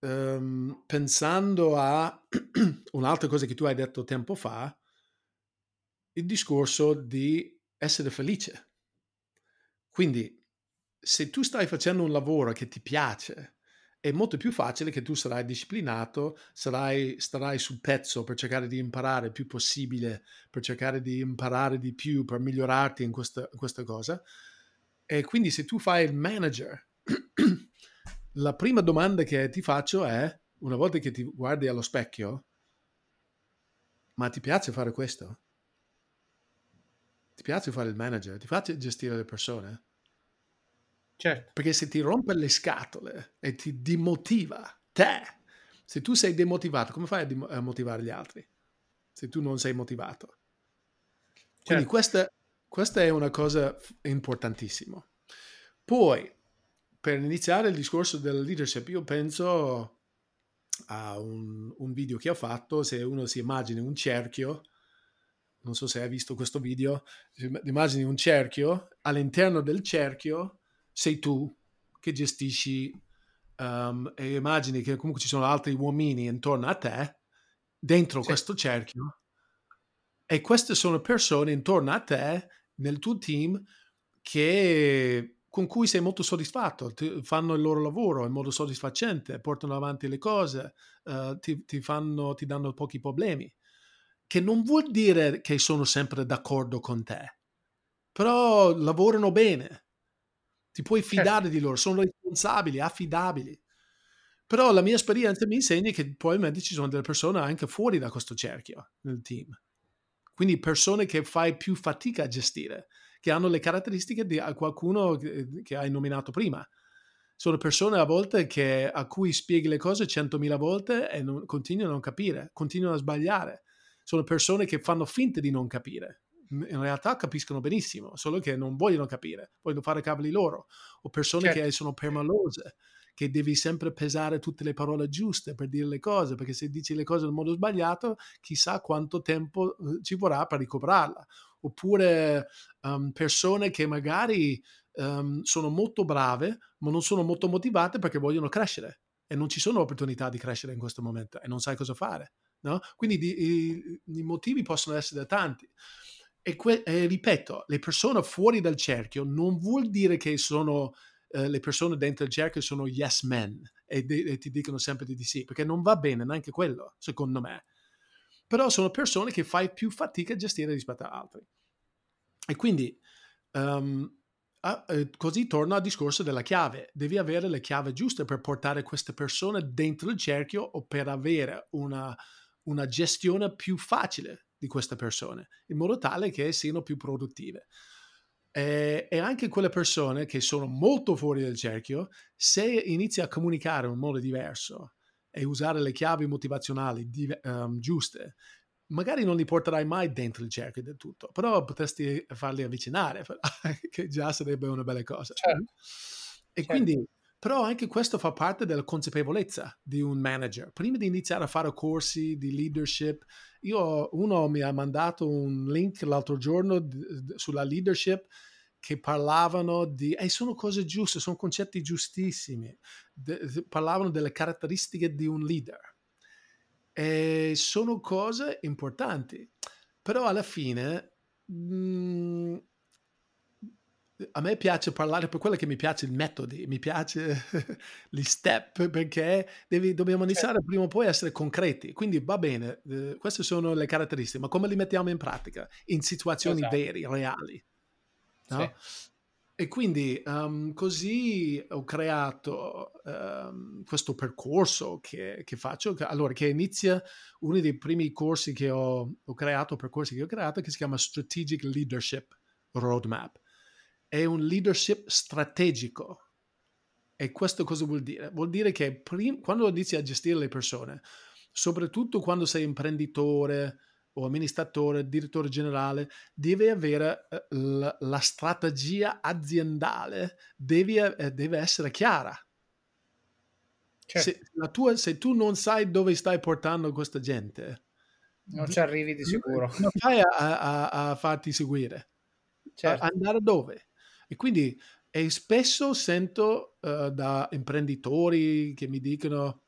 pensando a un'altra cosa che tu hai detto tempo fa, il discorso di essere felice. Quindi se tu stai facendo un lavoro che ti piace, è molto più facile che tu sarai disciplinato, starai sul pezzo per cercare di imparare il più possibile, per cercare di imparare di più, per migliorarti in questa cosa. E quindi se tu fai il manager, la prima domanda che ti faccio è, una volta che ti guardi allo specchio, ma ti piace fare questo? Ti piace fare il manager? Ti piace gestire le persone? Certo. Perché se ti rompe le scatole e ti demotiva te, se tu sei demotivato, come fai a motivare gli altri? Se tu non sei motivato. Certo. Quindi questa è una cosa importantissima. Poi, per iniziare il discorso della leadership, io penso a un video che ho fatto. Se uno si immagina un cerchio, non so se hai visto questo video, immagini un cerchio, all'interno del cerchio sei tu che gestisci e immagini che comunque ci sono altri uomini intorno a te dentro questo cerchio, e queste sono persone intorno a te nel tuo team con cui sei molto soddisfatto, fanno il loro lavoro in modo soddisfacente, portano avanti le cose, ti danno pochi problemi, che non vuol dire che sono sempre d'accordo con te, però lavorano bene, ti puoi fidare di loro, sono responsabili, affidabili. Però la mia esperienza mi insegna che probabilmente ci sono delle persone anche fuori da questo cerchio nel team, quindi persone che fai più fatica a gestire, che hanno le caratteristiche di qualcuno che hai nominato prima. Sono persone a volte a cui spieghi le cose 100.000 volte e continuano a non capire, continuano a sbagliare. Sono persone che fanno finta di non capire. In realtà capiscono benissimo, solo che non vogliono capire, vogliono fare cavoli loro. O persone che sono permalose, che devi sempre pesare tutte le parole giuste per dire le cose, perché se dici le cose nel modo sbagliato, chissà quanto tempo ci vorrà per ricoverarla. Oppure persone che magari sono molto brave ma non sono molto motivate perché vogliono crescere e non ci sono opportunità di crescere in questo momento e non sai cosa fare, no? Quindi i motivi possono essere tanti e ripeto, le persone fuori dal cerchio non vuol dire che sono le persone dentro il cerchio sono yes men e ti dicono sempre di sì, perché non va bene neanche quello, secondo me. Però sono persone che fai più fatica a gestire rispetto a altri. E quindi, così torno al discorso della chiave. Devi avere le chiavi giuste per portare queste persone dentro il cerchio o per avere una gestione più facile di queste persone, in modo tale che siano più produttive. E anche quelle persone che sono molto fuori dal cerchio, se inizi a comunicare in un modo diverso e usare le chiavi motivazionali giuste, magari non li porterai mai dentro il cerchio del tutto, però potresti farli avvicinare, che già sarebbe una bella cosa. Certo. E quindi, però anche questo fa parte della consapevolezza di un manager. Prima di iniziare a fare corsi di leadership, uno mi ha mandato un link l'altro giorno sulla leadership, che parlavano di sono cose giuste, sono concetti giustissimi, parlavano delle caratteristiche di un leader e sono cose importanti, però alla fine a me piace parlare per quello che mi piace, i metodi, mi piace gli step, perché dobbiamo iniziare prima o poi a essere concreti. Quindi va bene, queste sono le caratteristiche, ma come li mettiamo in pratica in situazioni vere, reali? No? Sì. E quindi così ho creato questo percorso che faccio, che inizia uno dei primi corsi che ho creato, che si chiama Strategic Leadership Roadmap. È un leadership strategico. E questo cosa vuol dire? Vuol dire che quando inizi a gestire le persone, soprattutto quando sei imprenditore o amministratore, direttore generale, devi avere la strategia aziendale, deve essere chiara. Certo. Se tu non sai dove stai portando questa gente, non ci arrivi di sicuro. Non vai a farti seguire. Certo. Andare dove? E quindi spesso sento da imprenditori che mi dicono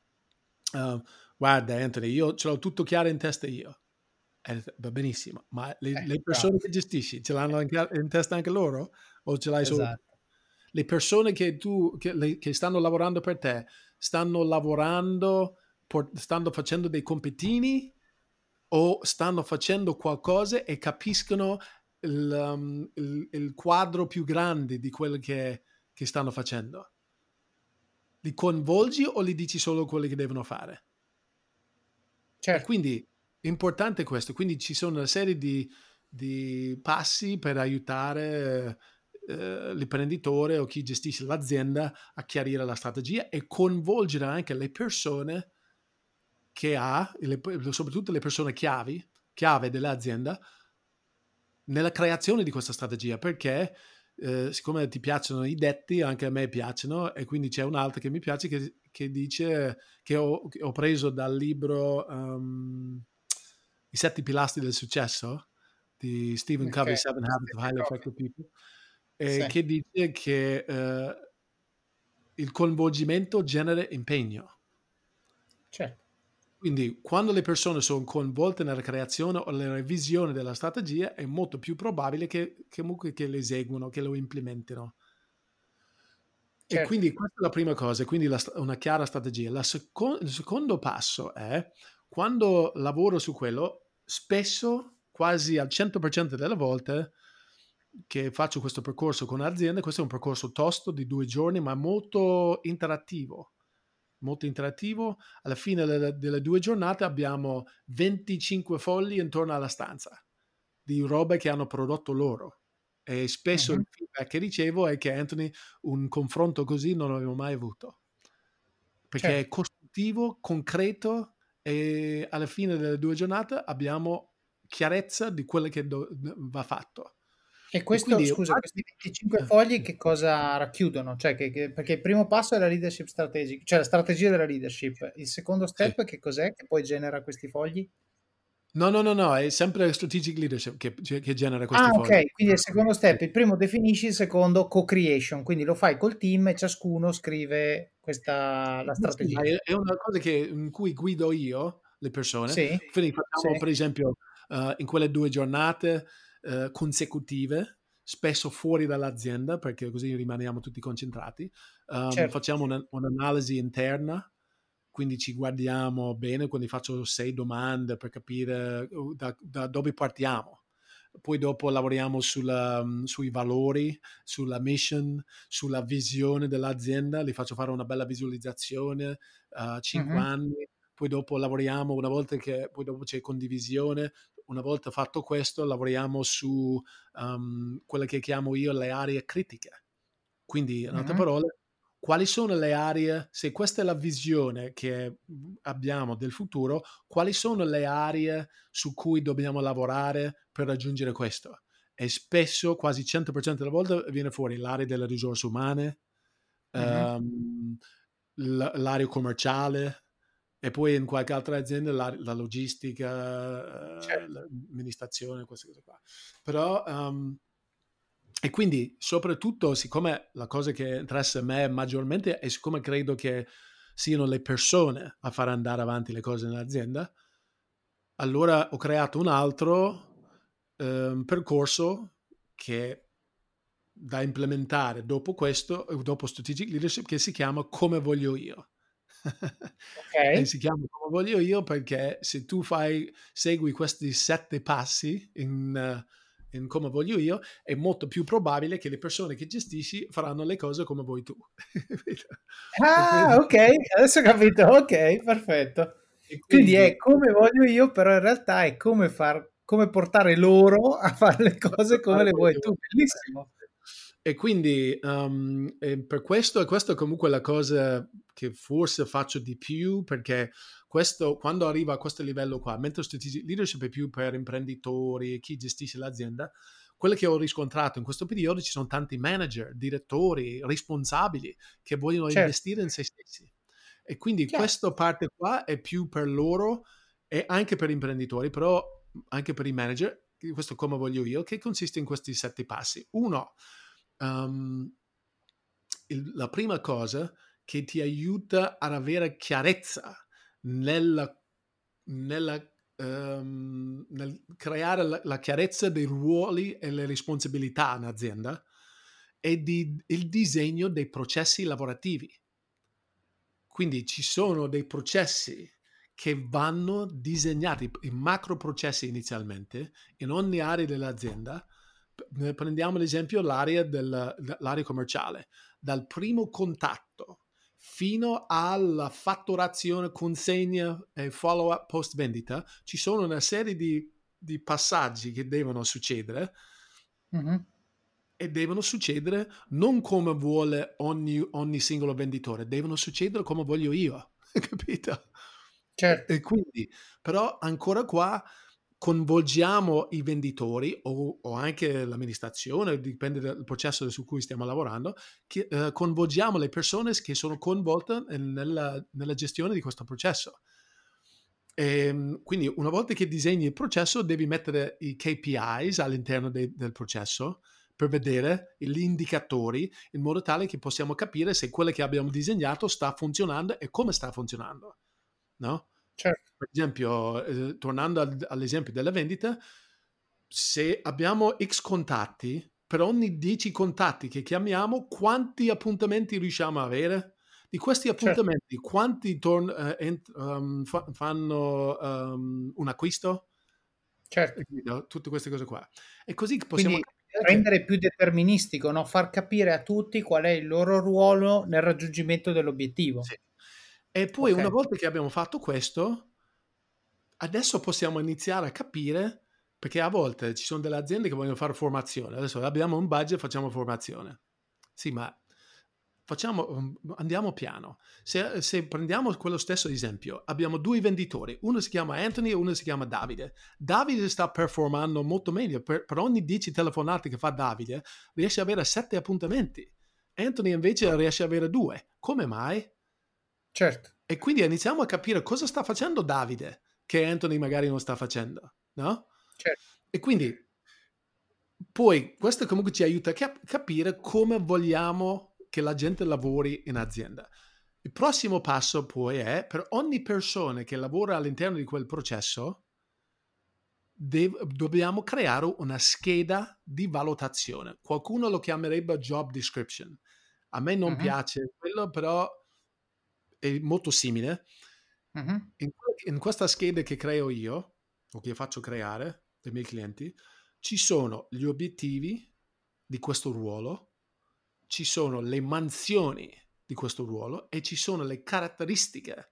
guarda Anthony, io ce l'ho tutto chiaro in testa io. Va benissimo, ma le persone che gestisci ce l'hanno in testa anche loro? O ce l'hai solo? Le persone che stanno lavorando per te stanno lavorando, stanno facendo dei compitini o stanno facendo qualcosa e capiscono il quadro più grande di quello che stanno facendo? Li coinvolgi o li dici solo quelli che devono fare? Certo. E quindi importante questo, quindi ci sono una serie di passi per aiutare l'imprenditore o chi gestisce l'azienda a chiarire la strategia e coinvolgere anche le persone che soprattutto le persone chiave dell'azienda, nella creazione di questa strategia, perché siccome ti piacciono i detti, anche a me piacciono, e quindi c'è un'altra che mi piace che dice che ho preso dal libro I 7 pilastri del successo di Stephen Covey, Seven Habits of Highly Effective People, che dice che il coinvolgimento genera impegno. Certo. Quindi quando le persone sono coinvolte nella creazione o nella revisione della strategia è molto più probabile che le eseguano, che lo implementino. Certo. E quindi questa è la prima cosa, quindi una chiara strategia. Il secondo passo è, quando lavoro su quello, spesso, quasi al 100% delle volte che faccio questo percorso con aziende, questo è un percorso tosto di 2 giorni, ma molto interattivo. Alla fine delle 2 giornate abbiamo 25 fogli intorno alla stanza di robe che hanno prodotto loro, e spesso il feedback che ricevo è che Anthony, un confronto così non l'avevo mai avuto, perché è costruttivo, concreto, e alla fine delle 2 giornate abbiamo chiarezza di quello che va fatto. E questo, quindi, scusa, questi 25 fogli che cosa racchiudono? Cioè perché il primo passo è la leadership strategic, cioè la strategia della leadership. Il secondo step che cos'è che poi genera questi fogli? No, è sempre strategic leadership che genera questi fogli. Ah, ok, quindi il secondo step, il primo definisci, il secondo co-creation, quindi lo fai col team e ciascuno scrive la strategia. Sì, è una cosa in cui guido io le persone, quindi facciamo per esempio in quelle 2 giornate consecutive, spesso fuori dall'azienda, perché così rimaniamo tutti concentrati, facciamo un'analisi interna, quindi ci guardiamo bene, quindi faccio 6 domande per capire da dove partiamo, poi dopo lavoriamo sui valori, sulla mission, sulla visione dell'azienda, li faccio fare una bella visualizzazione, 5 anni, poi dopo lavoriamo, una volta che poi dopo c'è condivisione. Una volta fatto questo, lavoriamo su quelle che chiamo io le aree critiche. Quindi, in altre parole, quali sono le aree, se questa è la visione che abbiamo del futuro, quali sono le aree su cui dobbiamo lavorare per raggiungere questo? E spesso, quasi 100% delle volte, viene fuori l'area delle risorse umane, l'area commerciale, e poi in qualche altra azienda la logistica, l'amministrazione, queste cose qua. Però, e quindi soprattutto, siccome la cosa che interessa a me maggiormente è, siccome credo che siano le persone a far andare avanti le cose nell'azienda, allora ho creato un altro percorso che da implementare dopo Strategic Leadership, che si chiama Come Voglio Io. E si chiama Come Voglio Io perché se tu segui questi 7 passi in Come Voglio Io, è molto più probabile che le persone che gestisci faranno le cose come vuoi tu. Adesso ho capito, perfetto. Quindi è Come Voglio Io, però in realtà è come portare loro a fare le cose come le vuoi tu. Bellissimo. E quindi per questo è comunque la cosa che forse faccio di più, perché questo, quando arriva a questo livello qua, mentre Strategic Leadership è più per imprenditori e chi gestisce l'azienda, quello che ho riscontrato in questo periodo, ci sono tanti manager, direttori, responsabili che vogliono investire in se stessi, e quindi questa parte qua è più per loro e anche per imprenditori, però anche per i manager, questo Come Voglio Io, che consiste in questi 7 passi. Uno, la prima cosa che ti aiuta ad avere chiarezza nel creare la chiarezza dei ruoli e le responsabilità in azienda, e il disegno dei processi lavorativi. Quindi ci sono dei processi che vanno disegnati, i macro processi inizialmente, in ogni area dell'azienda. Prendiamo ad esempio l'area commerciale, dal primo contatto fino alla fatturazione, consegna e follow-up post vendita. Ci sono una serie di passaggi che devono succedere, e devono succedere non come vuole ogni singolo venditore, devono succedere come voglio io, capito? Certo. E quindi, però ancora qua coinvolgiamo i venditori o anche l'amministrazione, dipende dal processo su cui stiamo lavorando, che, coinvolgiamo le persone che sono coinvolte nella gestione di questo processo. E quindi una volta che disegni il processo devi mettere i KPIs all'interno del processo per vedere gli indicatori, in modo tale che possiamo capire se quello che abbiamo disegnato sta funzionando e come sta funzionando, no? Certo. Per esempio, tornando all'esempio della vendita, se abbiamo X contatti, per ogni 10 contatti che chiamiamo, quanti appuntamenti riusciamo a avere? Di questi appuntamenti, certo, quanti fanno un acquisto? Certo. Tutte queste cose qua. E così possiamo rendere più deterministico, no? Far capire a tutti qual è il loro ruolo nel raggiungimento dell'obiettivo. Sì. E poi, okay, una volta che abbiamo fatto questo, adesso possiamo iniziare a capire, perché a volte ci sono delle aziende che vogliono fare formazione. Adesso abbiamo un budget, facciamo formazione. Sì, ma andiamo piano. Se prendiamo quello stesso esempio, abbiamo due venditori, uno si chiama Anthony e uno si chiama Davide. Davide sta performando molto meglio, per ogni 10 telefonate che fa Davide riesce ad avere 7 appuntamenti, Anthony invece riesce ad avere 2. Come mai? Certo. E quindi iniziamo a capire cosa sta facendo Davide che Anthony magari non sta facendo, no? Certo. E quindi poi questo comunque ci aiuta a capire come vogliamo che la gente lavori in azienda. Il prossimo passo poi è, per ogni persona che lavora all'interno di quel processo, dobbiamo creare una scheda di valutazione. Qualcuno lo chiamerebbe job description. A me non piace quello, però è molto simile. In questa scheda che creo io, o che faccio creare dai miei clienti, ci sono gli obiettivi di questo ruolo, ci sono le mansioni di questo ruolo e ci sono le caratteristiche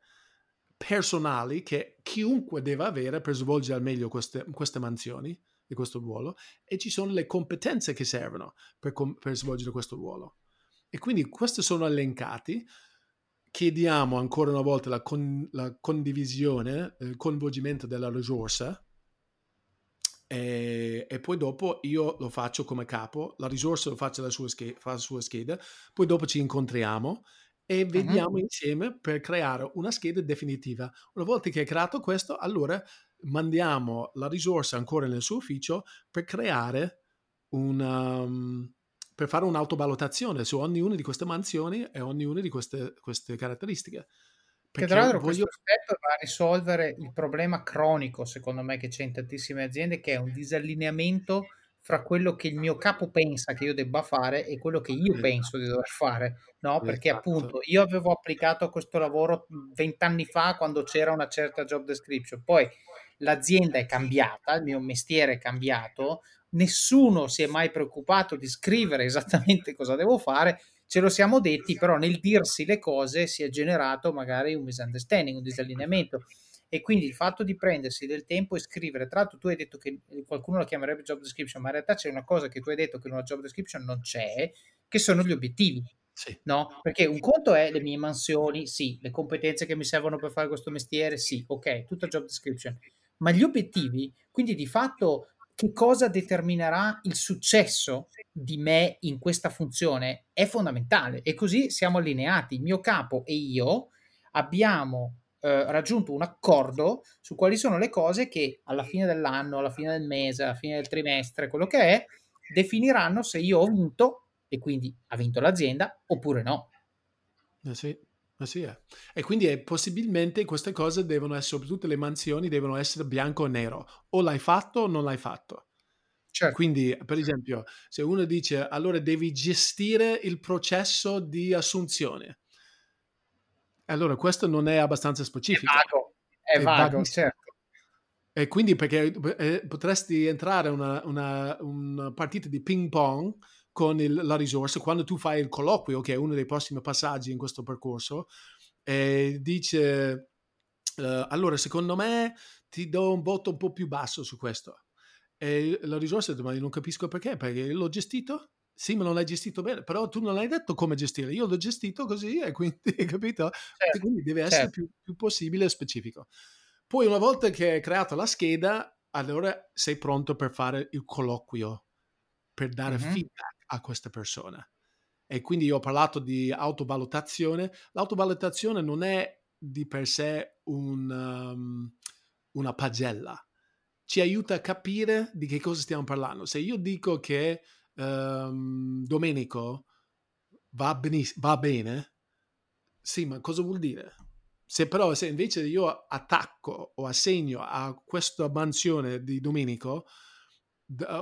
personali che chiunque deve avere per svolgere al meglio queste mansioni di questo ruolo, e ci sono le competenze che servono per svolgere questo ruolo. E quindi questi sono elencati. Chiediamo ancora una volta la condivisione, il coinvolgimento della risorsa, e poi dopo io lo faccio come capo, la risorsa lo faccio fa la sua scheda, poi dopo ci incontriamo e vediamo insieme per creare una scheda definitiva. Una volta che è creato questo, allora mandiamo la risorsa ancora nel suo ufficio per creare per fare un'autovalutazione su ognuna di queste mansioni e ognuna di queste caratteristiche. Perché che tra l'altro questo step va a risolvere il problema cronico, secondo me, che c'è in tantissime aziende, che è un disallineamento fra quello che il mio capo pensa che io debba fare e quello che io penso di dover fare, no? Perché appunto io avevo applicato a questo lavoro 20 anni fa quando c'era una certa job description, poi l'azienda è cambiata, il mio mestiere è cambiato, nessuno si è mai preoccupato di scrivere esattamente cosa devo fare. Ce lo siamo detti, però nel dirsi le cose si è generato magari un misunderstanding, un disallineamento, e quindi il fatto di prendersi del tempo e scrivere, tra l'altro tu hai detto che qualcuno la chiamerebbe job description, ma in realtà c'è una cosa che tu hai detto che in una job description non c'è, che sono gli obiettivi, sì, no? Perché un conto è le mie mansioni, sì, le competenze che mi servono per fare questo mestiere, sì, ok, tutta job description, ma gli obiettivi, quindi di fatto che cosa determinerà il successo di me in questa funzione è fondamentale, e così siamo allineati. Il mio capo e io abbiamo raggiunto un accordo su quali sono le cose che alla fine dell'anno, alla fine del mese, alla fine del trimestre, quello che è, definiranno se io ho vinto e quindi ha vinto l'azienda oppure no. Sì. E quindi possibilmente queste cose devono essere, soprattutto le mansioni, devono essere bianco o nero, o l'hai fatto o non l'hai fatto. Certo. Quindi per esempio se uno dice allora devi gestire il processo di assunzione, allora questo non è abbastanza specifico, è vago, certo. E quindi perché potresti entrare in una partita di ping pong con la risorsa, quando tu fai il colloquio, che è uno dei prossimi passaggi in questo percorso, e dice allora secondo me ti do un voto un po' più basso su questo, e la risorsa dice ma io non capisco perché l'ho gestito, sì ma non l'hai gestito bene, però tu non hai detto come gestire, io l'ho gestito così e quindi, capito? Certo, quindi deve essere più possibile e specifico. Poi una volta che hai creato la scheda, allora sei pronto per fare il colloquio, per dare feedback a questa persona. E quindi io ho parlato di autovalutazione. L'autovalutazione non è di per sé una pagella, ci aiuta a capire di che cosa stiamo parlando. Se io dico che Domenico va bene, sì, ma cosa vuol dire? Se invece io attacco o assegno a questa mansione di Domenico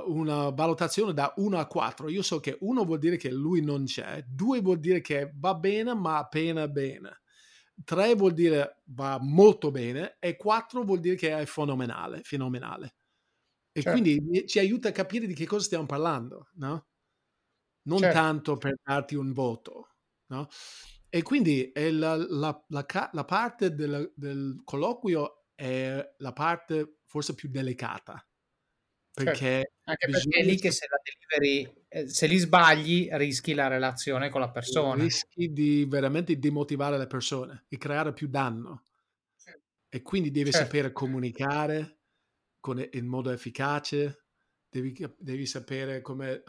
una valutazione da 1 a 4, io so che 1 vuol dire che lui non c'è, 2 vuol dire che va bene ma appena bene, 3 vuol dire va molto bene e 4 vuol dire che è fenomenale. E certo, quindi ci aiuta a capire di che cosa stiamo parlando, no? Non certo, tanto per darti un voto, no? E quindi la parte del colloquio è la parte forse più delicata, perché certo, anche perché è lì che se la deliveri, se li sbagli, rischi la relazione con la persona, rischi di veramente demotivare le persone e creare più danno, certo, e quindi devi certo, sapere comunicare in modo efficace, devi sapere come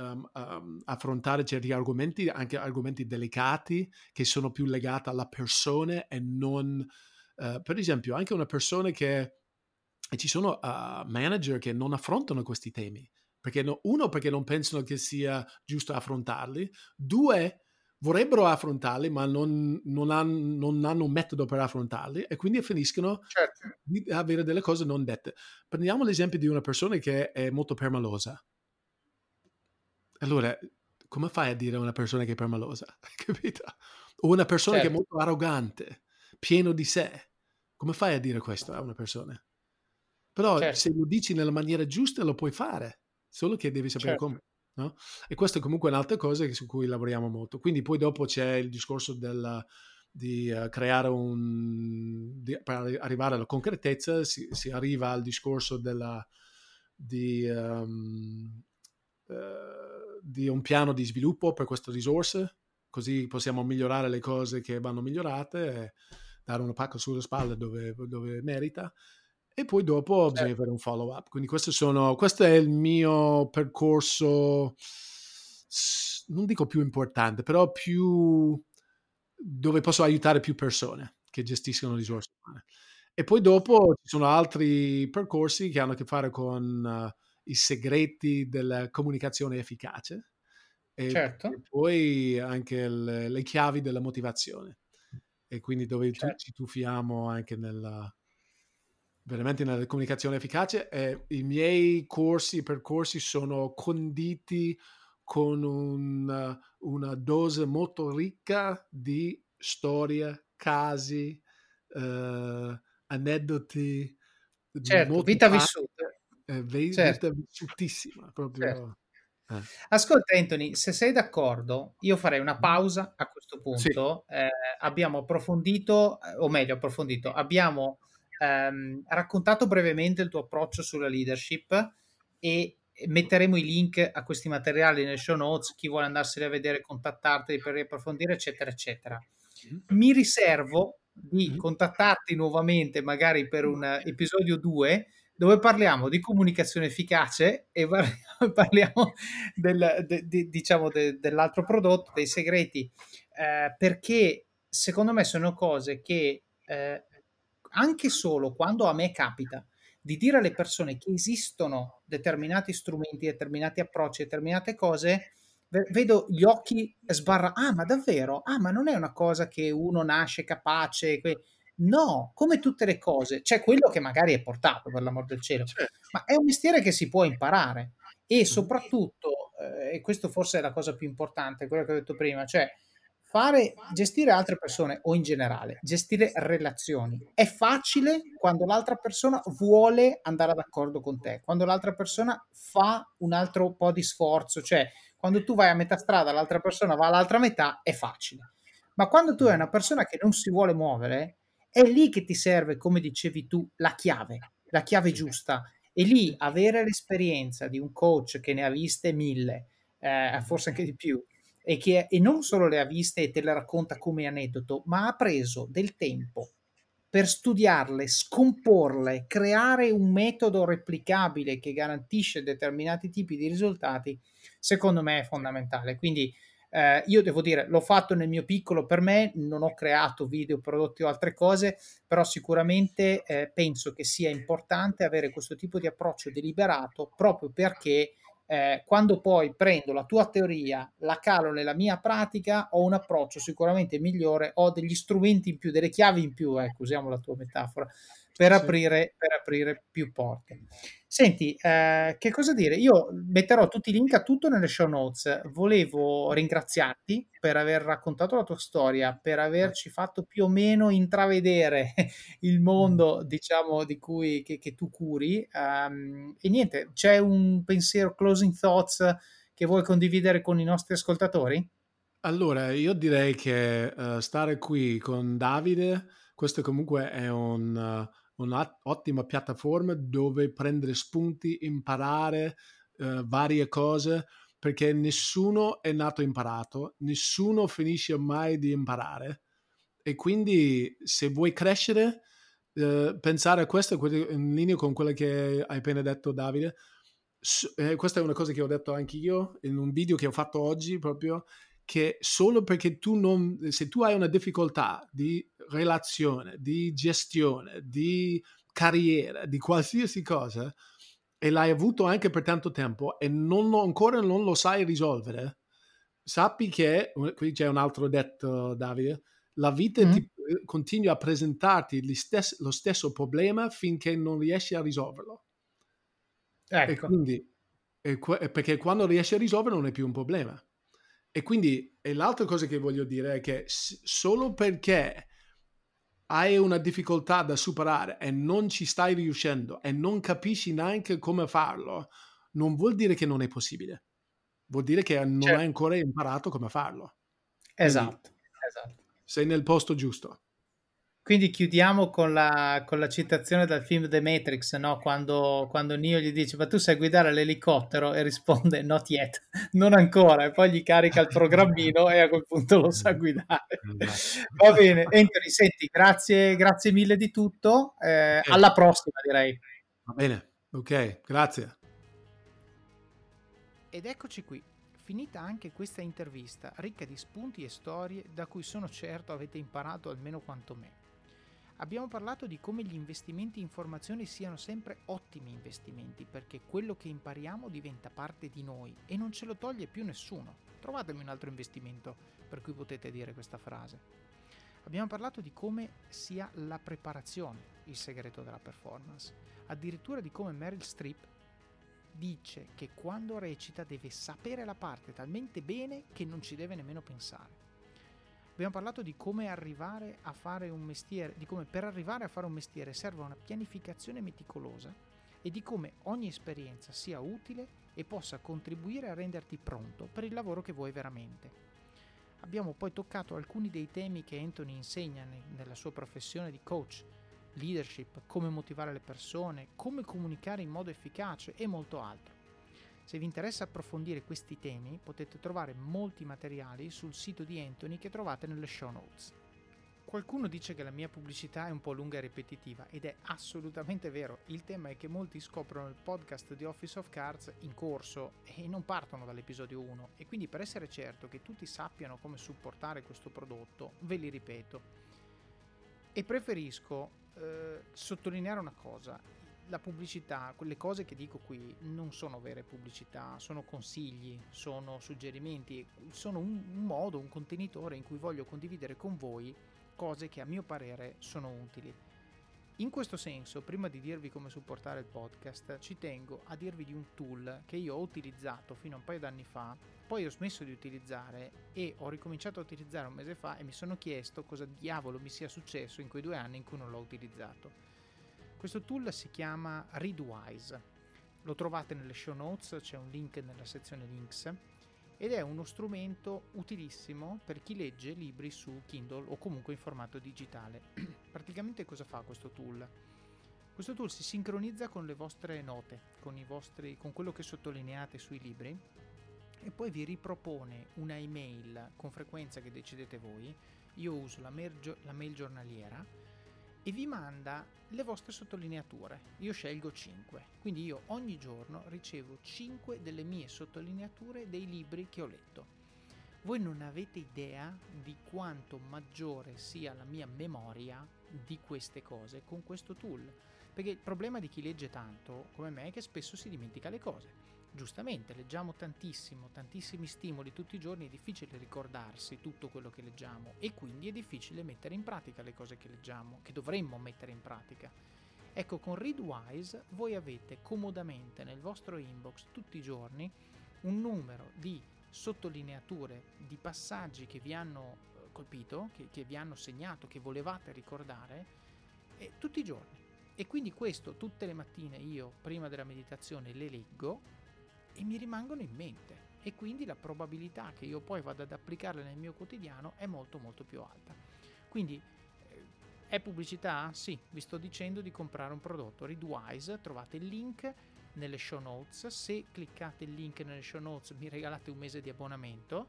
affrontare certi argomenti, anche argomenti delicati che sono più legati alla persona e non per esempio anche una persona che ci sono manager che non affrontano questi temi perché perché non pensano che sia giusto affrontarli, 2 vorrebbero affrontarli ma non hanno un metodo per affrontarli e quindi finiscono certo, di avere delle cose non dette. Prendiamo l'esempio di una persona che è molto permalosa. Allora, come fai a dire a una persona che è permalosa? Capito? O una persona certo, che è molto arrogante, pieno di sé. Come fai a dire questo a una persona? Però certo, se lo dici nella maniera giusta lo puoi fare, solo che devi sapere certo, come. No? E questa è comunque un'altra cosa su cui lavoriamo molto. Quindi poi dopo c'è il discorso per arrivare alla concretezza si arriva al discorso di un piano di sviluppo per queste risorse, così possiamo migliorare le cose che vanno migliorate e dare una pacca sulle spalle dove merita. E poi dopo certo, bisogna avere un follow up. Quindi questo è il mio percorso, non dico più importante, però più dove posso aiutare più persone che gestiscono risorse umane. E poi dopo ci sono altri percorsi che hanno a che fare con i segreti della comunicazione efficace e, certo, e poi anche le chiavi della motivazione. E quindi dove certo, ci tuffiamo anche veramente una comunicazione efficace. I miei corsi e percorsi sono conditi con una dose molto ricca di storie, casi, aneddoti, certo, vita vissuta, certo, vita vissutissima proprio. Certo. Ascolta Anthony, se sei d'accordo io farei una pausa a questo punto, sì. Abbiamo raccontato brevemente il tuo approccio sulla leadership e metteremo i link a questi materiali nelle show notes, chi vuole andarseli a vedere, contattarti per riapprofondire, eccetera eccetera. Mi riservo di contattarti nuovamente magari per un episodio 2 dove parliamo di comunicazione efficace e parliamo dell'altro prodotto, dei segreti, perché secondo me sono cose che anche solo quando a me capita di dire alle persone che esistono determinati strumenti, determinati approcci, determinate cose, vedo gli occhi sbarrare. Ah, ma davvero? Ah, ma non è una cosa che uno nasce capace? No, come tutte le cose. C'è quello che magari è portato, per l'amor del cielo. Ma è un mestiere che si può imparare. E soprattutto, e questo forse è la cosa più importante, quello che ho detto prima, cioè gestire altre persone o in generale gestire relazioni è facile quando l'altra persona vuole andare d'accordo con te, quando l'altra persona fa un altro po' di sforzo, cioè quando tu vai a metà strada l'altra persona va all'altra metà è facile, ma quando tu hai una persona che non si vuole muovere è lì che ti serve, come dicevi tu, la chiave giusta, e lì avere l'esperienza di un coach che ne ha viste 1000, forse anche di più, e non solo le ha viste e te le racconta come aneddoto, ma ha preso del tempo per studiarle, scomporle, creare un metodo replicabile che garantisce determinati tipi di risultati, secondo me è fondamentale. Quindi io devo dire, l'ho fatto nel mio piccolo per me, non ho creato video, prodotti o altre cose, però sicuramente penso che sia importante avere questo tipo di approccio deliberato, proprio perché quando poi prendo la tua teoria, la calo nella mia pratica, ho un approccio sicuramente migliore, ho degli strumenti in più, delle chiavi in più, ecco, usiamo la tua metafora, per aprire più porte. Senti, che cosa dire? Io metterò tutti i link a tutto nelle show notes. Volevo ringraziarti per aver raccontato la tua storia, per averci fatto più o meno intravedere il mondo, diciamo, di cui che tu curi. E niente, c'è un pensiero, closing thoughts, che vuoi condividere con i nostri ascoltatori? Allora, io direi che stare qui con Davide, questo comunque è un'ottima piattaforma dove prendere spunti, imparare varie cose, perché nessuno è nato imparato, nessuno finisce mai di imparare, e quindi se vuoi crescere, pensare a questo in linea con quello che hai appena detto, Davide. Questa è una cosa che ho detto anche io in un video che ho fatto oggi, proprio che solo perché se tu hai una difficoltà di relazione, di gestione, di carriera, di qualsiasi cosa, e l'hai avuto anche per tanto tempo e non lo sai risolvere, sappi che, qui c'è un altro detto, Davide, la vita ti continua a presentarti lo stesso problema finché non riesci a risolverlo. Ecco. E quindi perché quando riesci a risolverlo non è più un problema. E quindi, e l'altra cosa che voglio dire è che solo perché hai una difficoltà da superare e non ci stai riuscendo e non capisci neanche come farlo, non vuol dire che non è possibile. Vuol dire che non hai ancora imparato come farlo. Esatto. Sei nel posto giusto. Quindi chiudiamo con la citazione dal film The Matrix, no? Quando Neo gli dice, ma tu sai guidare l'elicottero? E risponde, not yet, non ancora. E poi gli carica il programmino e a quel punto lo sa guidare. Va bene, Anthony, senti, grazie mille di tutto. Alla prossima, direi. Va bene, ok, grazie. Ed eccoci qui. Finita anche questa intervista, ricca di spunti e storie da cui sono certo avete imparato almeno quanto me. Abbiamo parlato di come gli investimenti in formazione siano sempre ottimi investimenti, perché quello che impariamo diventa parte di noi e non ce lo toglie più nessuno. Trovatemi un altro investimento per cui potete dire questa frase. Abbiamo parlato di come sia la preparazione il segreto della performance, addirittura di come Meryl Streep dice che quando recita deve sapere la parte talmente bene che non ci deve nemmeno pensare. Abbiamo parlato di come arrivare a fare un mestiere, di come per arrivare a fare un mestiere serve una pianificazione meticolosa e di come ogni esperienza sia utile e possa contribuire a renderti pronto per il lavoro che vuoi veramente. Abbiamo poi toccato alcuni dei temi che Anthony insegna nella sua professione di coach: leadership, come motivare le persone, come comunicare in modo efficace e molto altro. Se vi interessa approfondire questi temi, potete trovare molti materiali sul sito di Anthony che trovate nelle show notes. Qualcuno dice che la mia pubblicità è un po' lunga e ripetitiva, ed è assolutamente vero. Il tema è che molti scoprono il podcast di Office of Cards in corso e non partono dall'episodio 1, e quindi per essere certo che tutti sappiano come supportare questo prodotto, ve li ripeto. E preferisco sottolineare una cosa: la pubblicità, quelle cose che dico qui non sono vere pubblicità, sono consigli, sono suggerimenti, sono un modo, un contenitore in cui voglio condividere con voi cose che a mio parere sono utili. In questo senso, prima di dirvi come supportare il podcast, ci tengo a dirvi di un tool che io ho utilizzato fino a un paio d'anni fa, poi ho smesso di utilizzare e ho ricominciato a utilizzare un mese fa, e mi sono chiesto cosa diavolo mi sia successo in quei 2 anni in cui non l'ho utilizzato. Questo tool si chiama Readwise, lo trovate nelle show notes, c'è un link nella sezione links, ed è uno strumento utilissimo per chi legge libri su Kindle o comunque in formato digitale. Praticamente cosa fa questo tool? Questo tool si sincronizza con le vostre note, con quello che sottolineate sui libri, e poi vi ripropone una email con frequenza che decidete voi. Io uso la mail giornaliera, e vi manda le vostre sottolineature. Io scelgo 5, quindi io ogni giorno ricevo 5 delle mie sottolineature dei libri che ho letto. Voi non avete idea di quanto maggiore sia la mia memoria di queste cose con questo tool, perché il problema di chi legge tanto come me è che spesso si dimentica le cose. Giustamente, leggiamo tantissimi stimoli tutti i giorni, è difficile ricordarsi tutto quello che leggiamo e quindi è difficile mettere in pratica le cose che leggiamo, che dovremmo mettere in pratica. Ecco, con Readwise voi avete comodamente nel vostro inbox tutti i giorni un numero di sottolineature di passaggi che vi hanno colpito, che vi hanno segnato, che volevate ricordare tutti i giorni. E quindi questo tutte le mattine io prima della meditazione le leggo e mi rimangono in mente, e quindi la probabilità che io poi vada ad applicarle nel mio quotidiano è molto molto più alta. Quindi è pubblicità? Sì, vi sto dicendo di comprare un prodotto, Readwise, trovate il link nelle show notes. Se cliccate il link nelle show notes mi regalate un mese di abbonamento.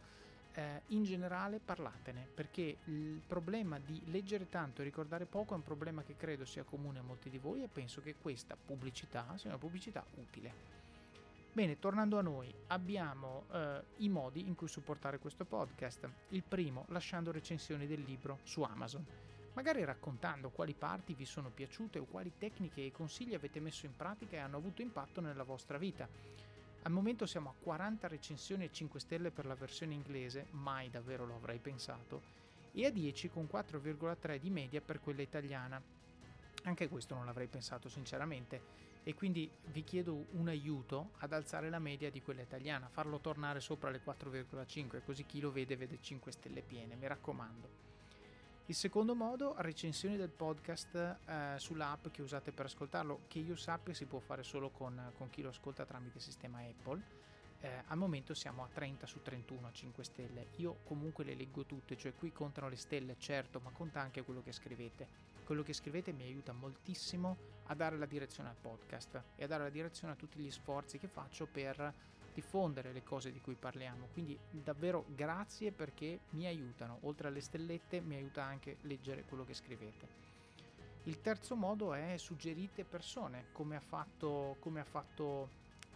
In generale parlatene, perché il problema di leggere tanto e ricordare poco è un problema che credo sia comune a molti di voi, e penso che questa pubblicità sia una pubblicità utile. Bene, tornando a noi, abbiamo i modi in cui supportare questo podcast. Il primo, lasciando recensioni del libro su Amazon, magari raccontando quali parti vi sono piaciute o quali tecniche e consigli avete messo in pratica e hanno avuto impatto nella vostra vita. Al momento siamo a 40 recensioni e 5 stelle per la versione inglese, mai davvero lo avrei pensato, e a 10 con 4,3 di media per quella italiana. Anche questo non l'avrei pensato sinceramente, e quindi vi chiedo un aiuto ad alzare la media di quella italiana, farlo tornare sopra le 4,5, così chi lo vede vede 5 stelle piene, mi raccomando. Il secondo modo, recensioni del podcast sull'app che usate per ascoltarlo, che io sappia si può fare solo con chi lo ascolta tramite sistema Apple. Al momento siamo a 30 su 31 a 5 stelle. Io comunque le leggo tutte, cioè qui contano le stelle, certo, ma conta anche quello che scrivete. Quello che scrivete mi aiuta moltissimo a dare la direzione al podcast e a dare la direzione a tutti gli sforzi che faccio per diffondere le cose di cui parliamo, quindi davvero grazie, perché mi aiutano, oltre alle stellette mi aiuta anche leggere quello che scrivete. Il terzo modo è suggerite persone, come ha fatto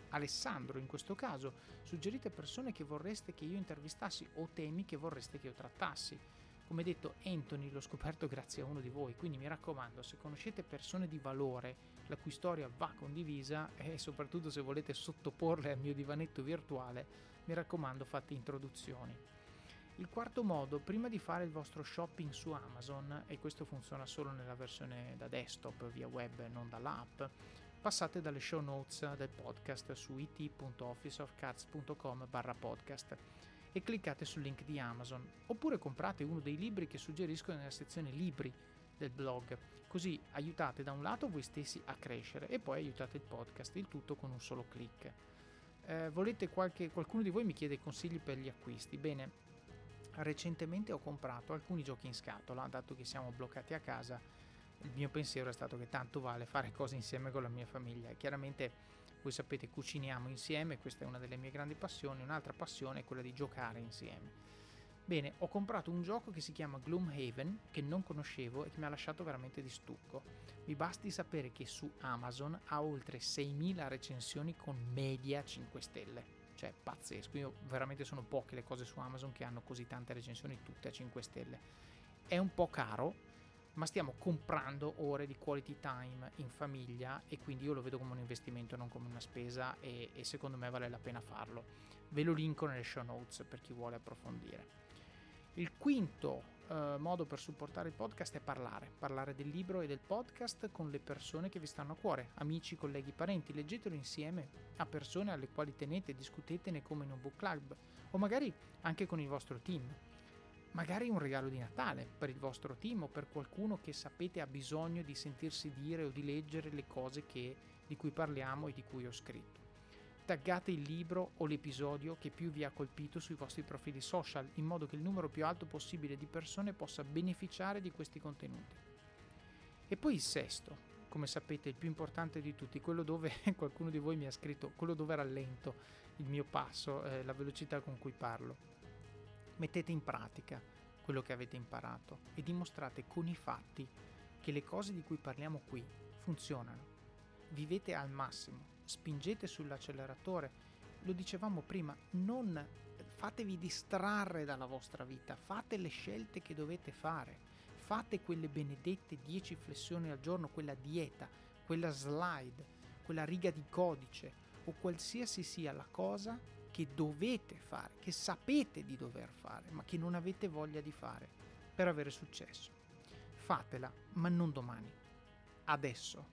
Alessandro in questo caso. Suggerite persone che vorreste che io intervistassi o temi che vorreste che io trattassi. Come detto, Anthony l'ho scoperto grazie a uno di voi, quindi mi raccomando, se conoscete persone di valore la cui storia va condivisa, e soprattutto se volete sottoporle al mio divanetto virtuale, mi raccomando, fate introduzioni. Il quarto modo, prima di fare il vostro shopping su Amazon, e questo funziona solo nella versione da desktop, via web, non dall'app, passate dalle show notes del podcast su it.officeofcards.com/podcast. e cliccate sul link di Amazon, oppure comprate uno dei libri che suggerisco nella sezione libri del blog, così aiutate da un lato voi stessi a crescere e poi aiutate il podcast, il tutto con un solo click. Volete qualcuno di voi mi chiede consigli per gli acquisti. Bene, recentemente ho comprato alcuni giochi in scatola, dato che siamo bloccati a casa. Il mio pensiero è stato che tanto vale fare cose insieme con la mia famiglia. Chiaramente voi sapete, cuciniamo insieme, questa è una delle mie grandi passioni, un'altra passione è quella di giocare insieme. Bene, ho comprato un gioco che si chiama Gloomhaven, che non conoscevo e che mi ha lasciato veramente di stucco. Mi basti sapere che su Amazon ha oltre 6.000 recensioni con media 5 stelle. Cioè, pazzesco, io veramente sono poche le cose su Amazon che hanno così tante recensioni, tutte a 5 stelle. È un po' caro, ma stiamo comprando ore di quality time in famiglia, e quindi io lo vedo come un investimento, non come una spesa, e secondo me vale la pena farlo. Ve lo linko nelle show notes per chi vuole approfondire. Il quinto modo per supportare il podcast è parlare del libro e del podcast con le persone che vi stanno a cuore, amici, colleghi, parenti. Leggetelo insieme a persone alle quali tenete, discutetene come in un book club, o magari anche con il vostro team. Magari un regalo di Natale per il vostro team o per qualcuno che sapete ha bisogno di sentirsi dire o di leggere le cose di cui parliamo e di cui ho scritto. Taggate il libro o l'episodio che più vi ha colpito sui vostri profili social, in modo che il numero più alto possibile di persone possa beneficiare di questi contenuti. E poi il sesto, come sapete il più importante di tutti, quello dove qualcuno di voi mi ha scritto, quello dove rallento il mio passo, la velocità con cui parlo. Mettete in pratica quello che avete imparato e dimostrate con i fatti che le cose di cui parliamo qui funzionano. Vivete al massimo, spingete sull'acceleratore. Lo dicevamo prima, non fatevi distrarre dalla vostra vita, fate le scelte che dovete fare, fate quelle benedette 10 flessioni al giorno, quella dieta, quella slide, quella riga di codice o qualsiasi sia la cosa che dovete fare, che sapete di dover fare, ma che non avete voglia di fare per avere successo. Fatela, ma non domani, adesso.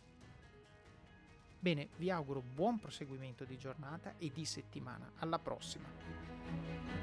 Bene, vi auguro buon proseguimento di giornata e di settimana. Alla prossima!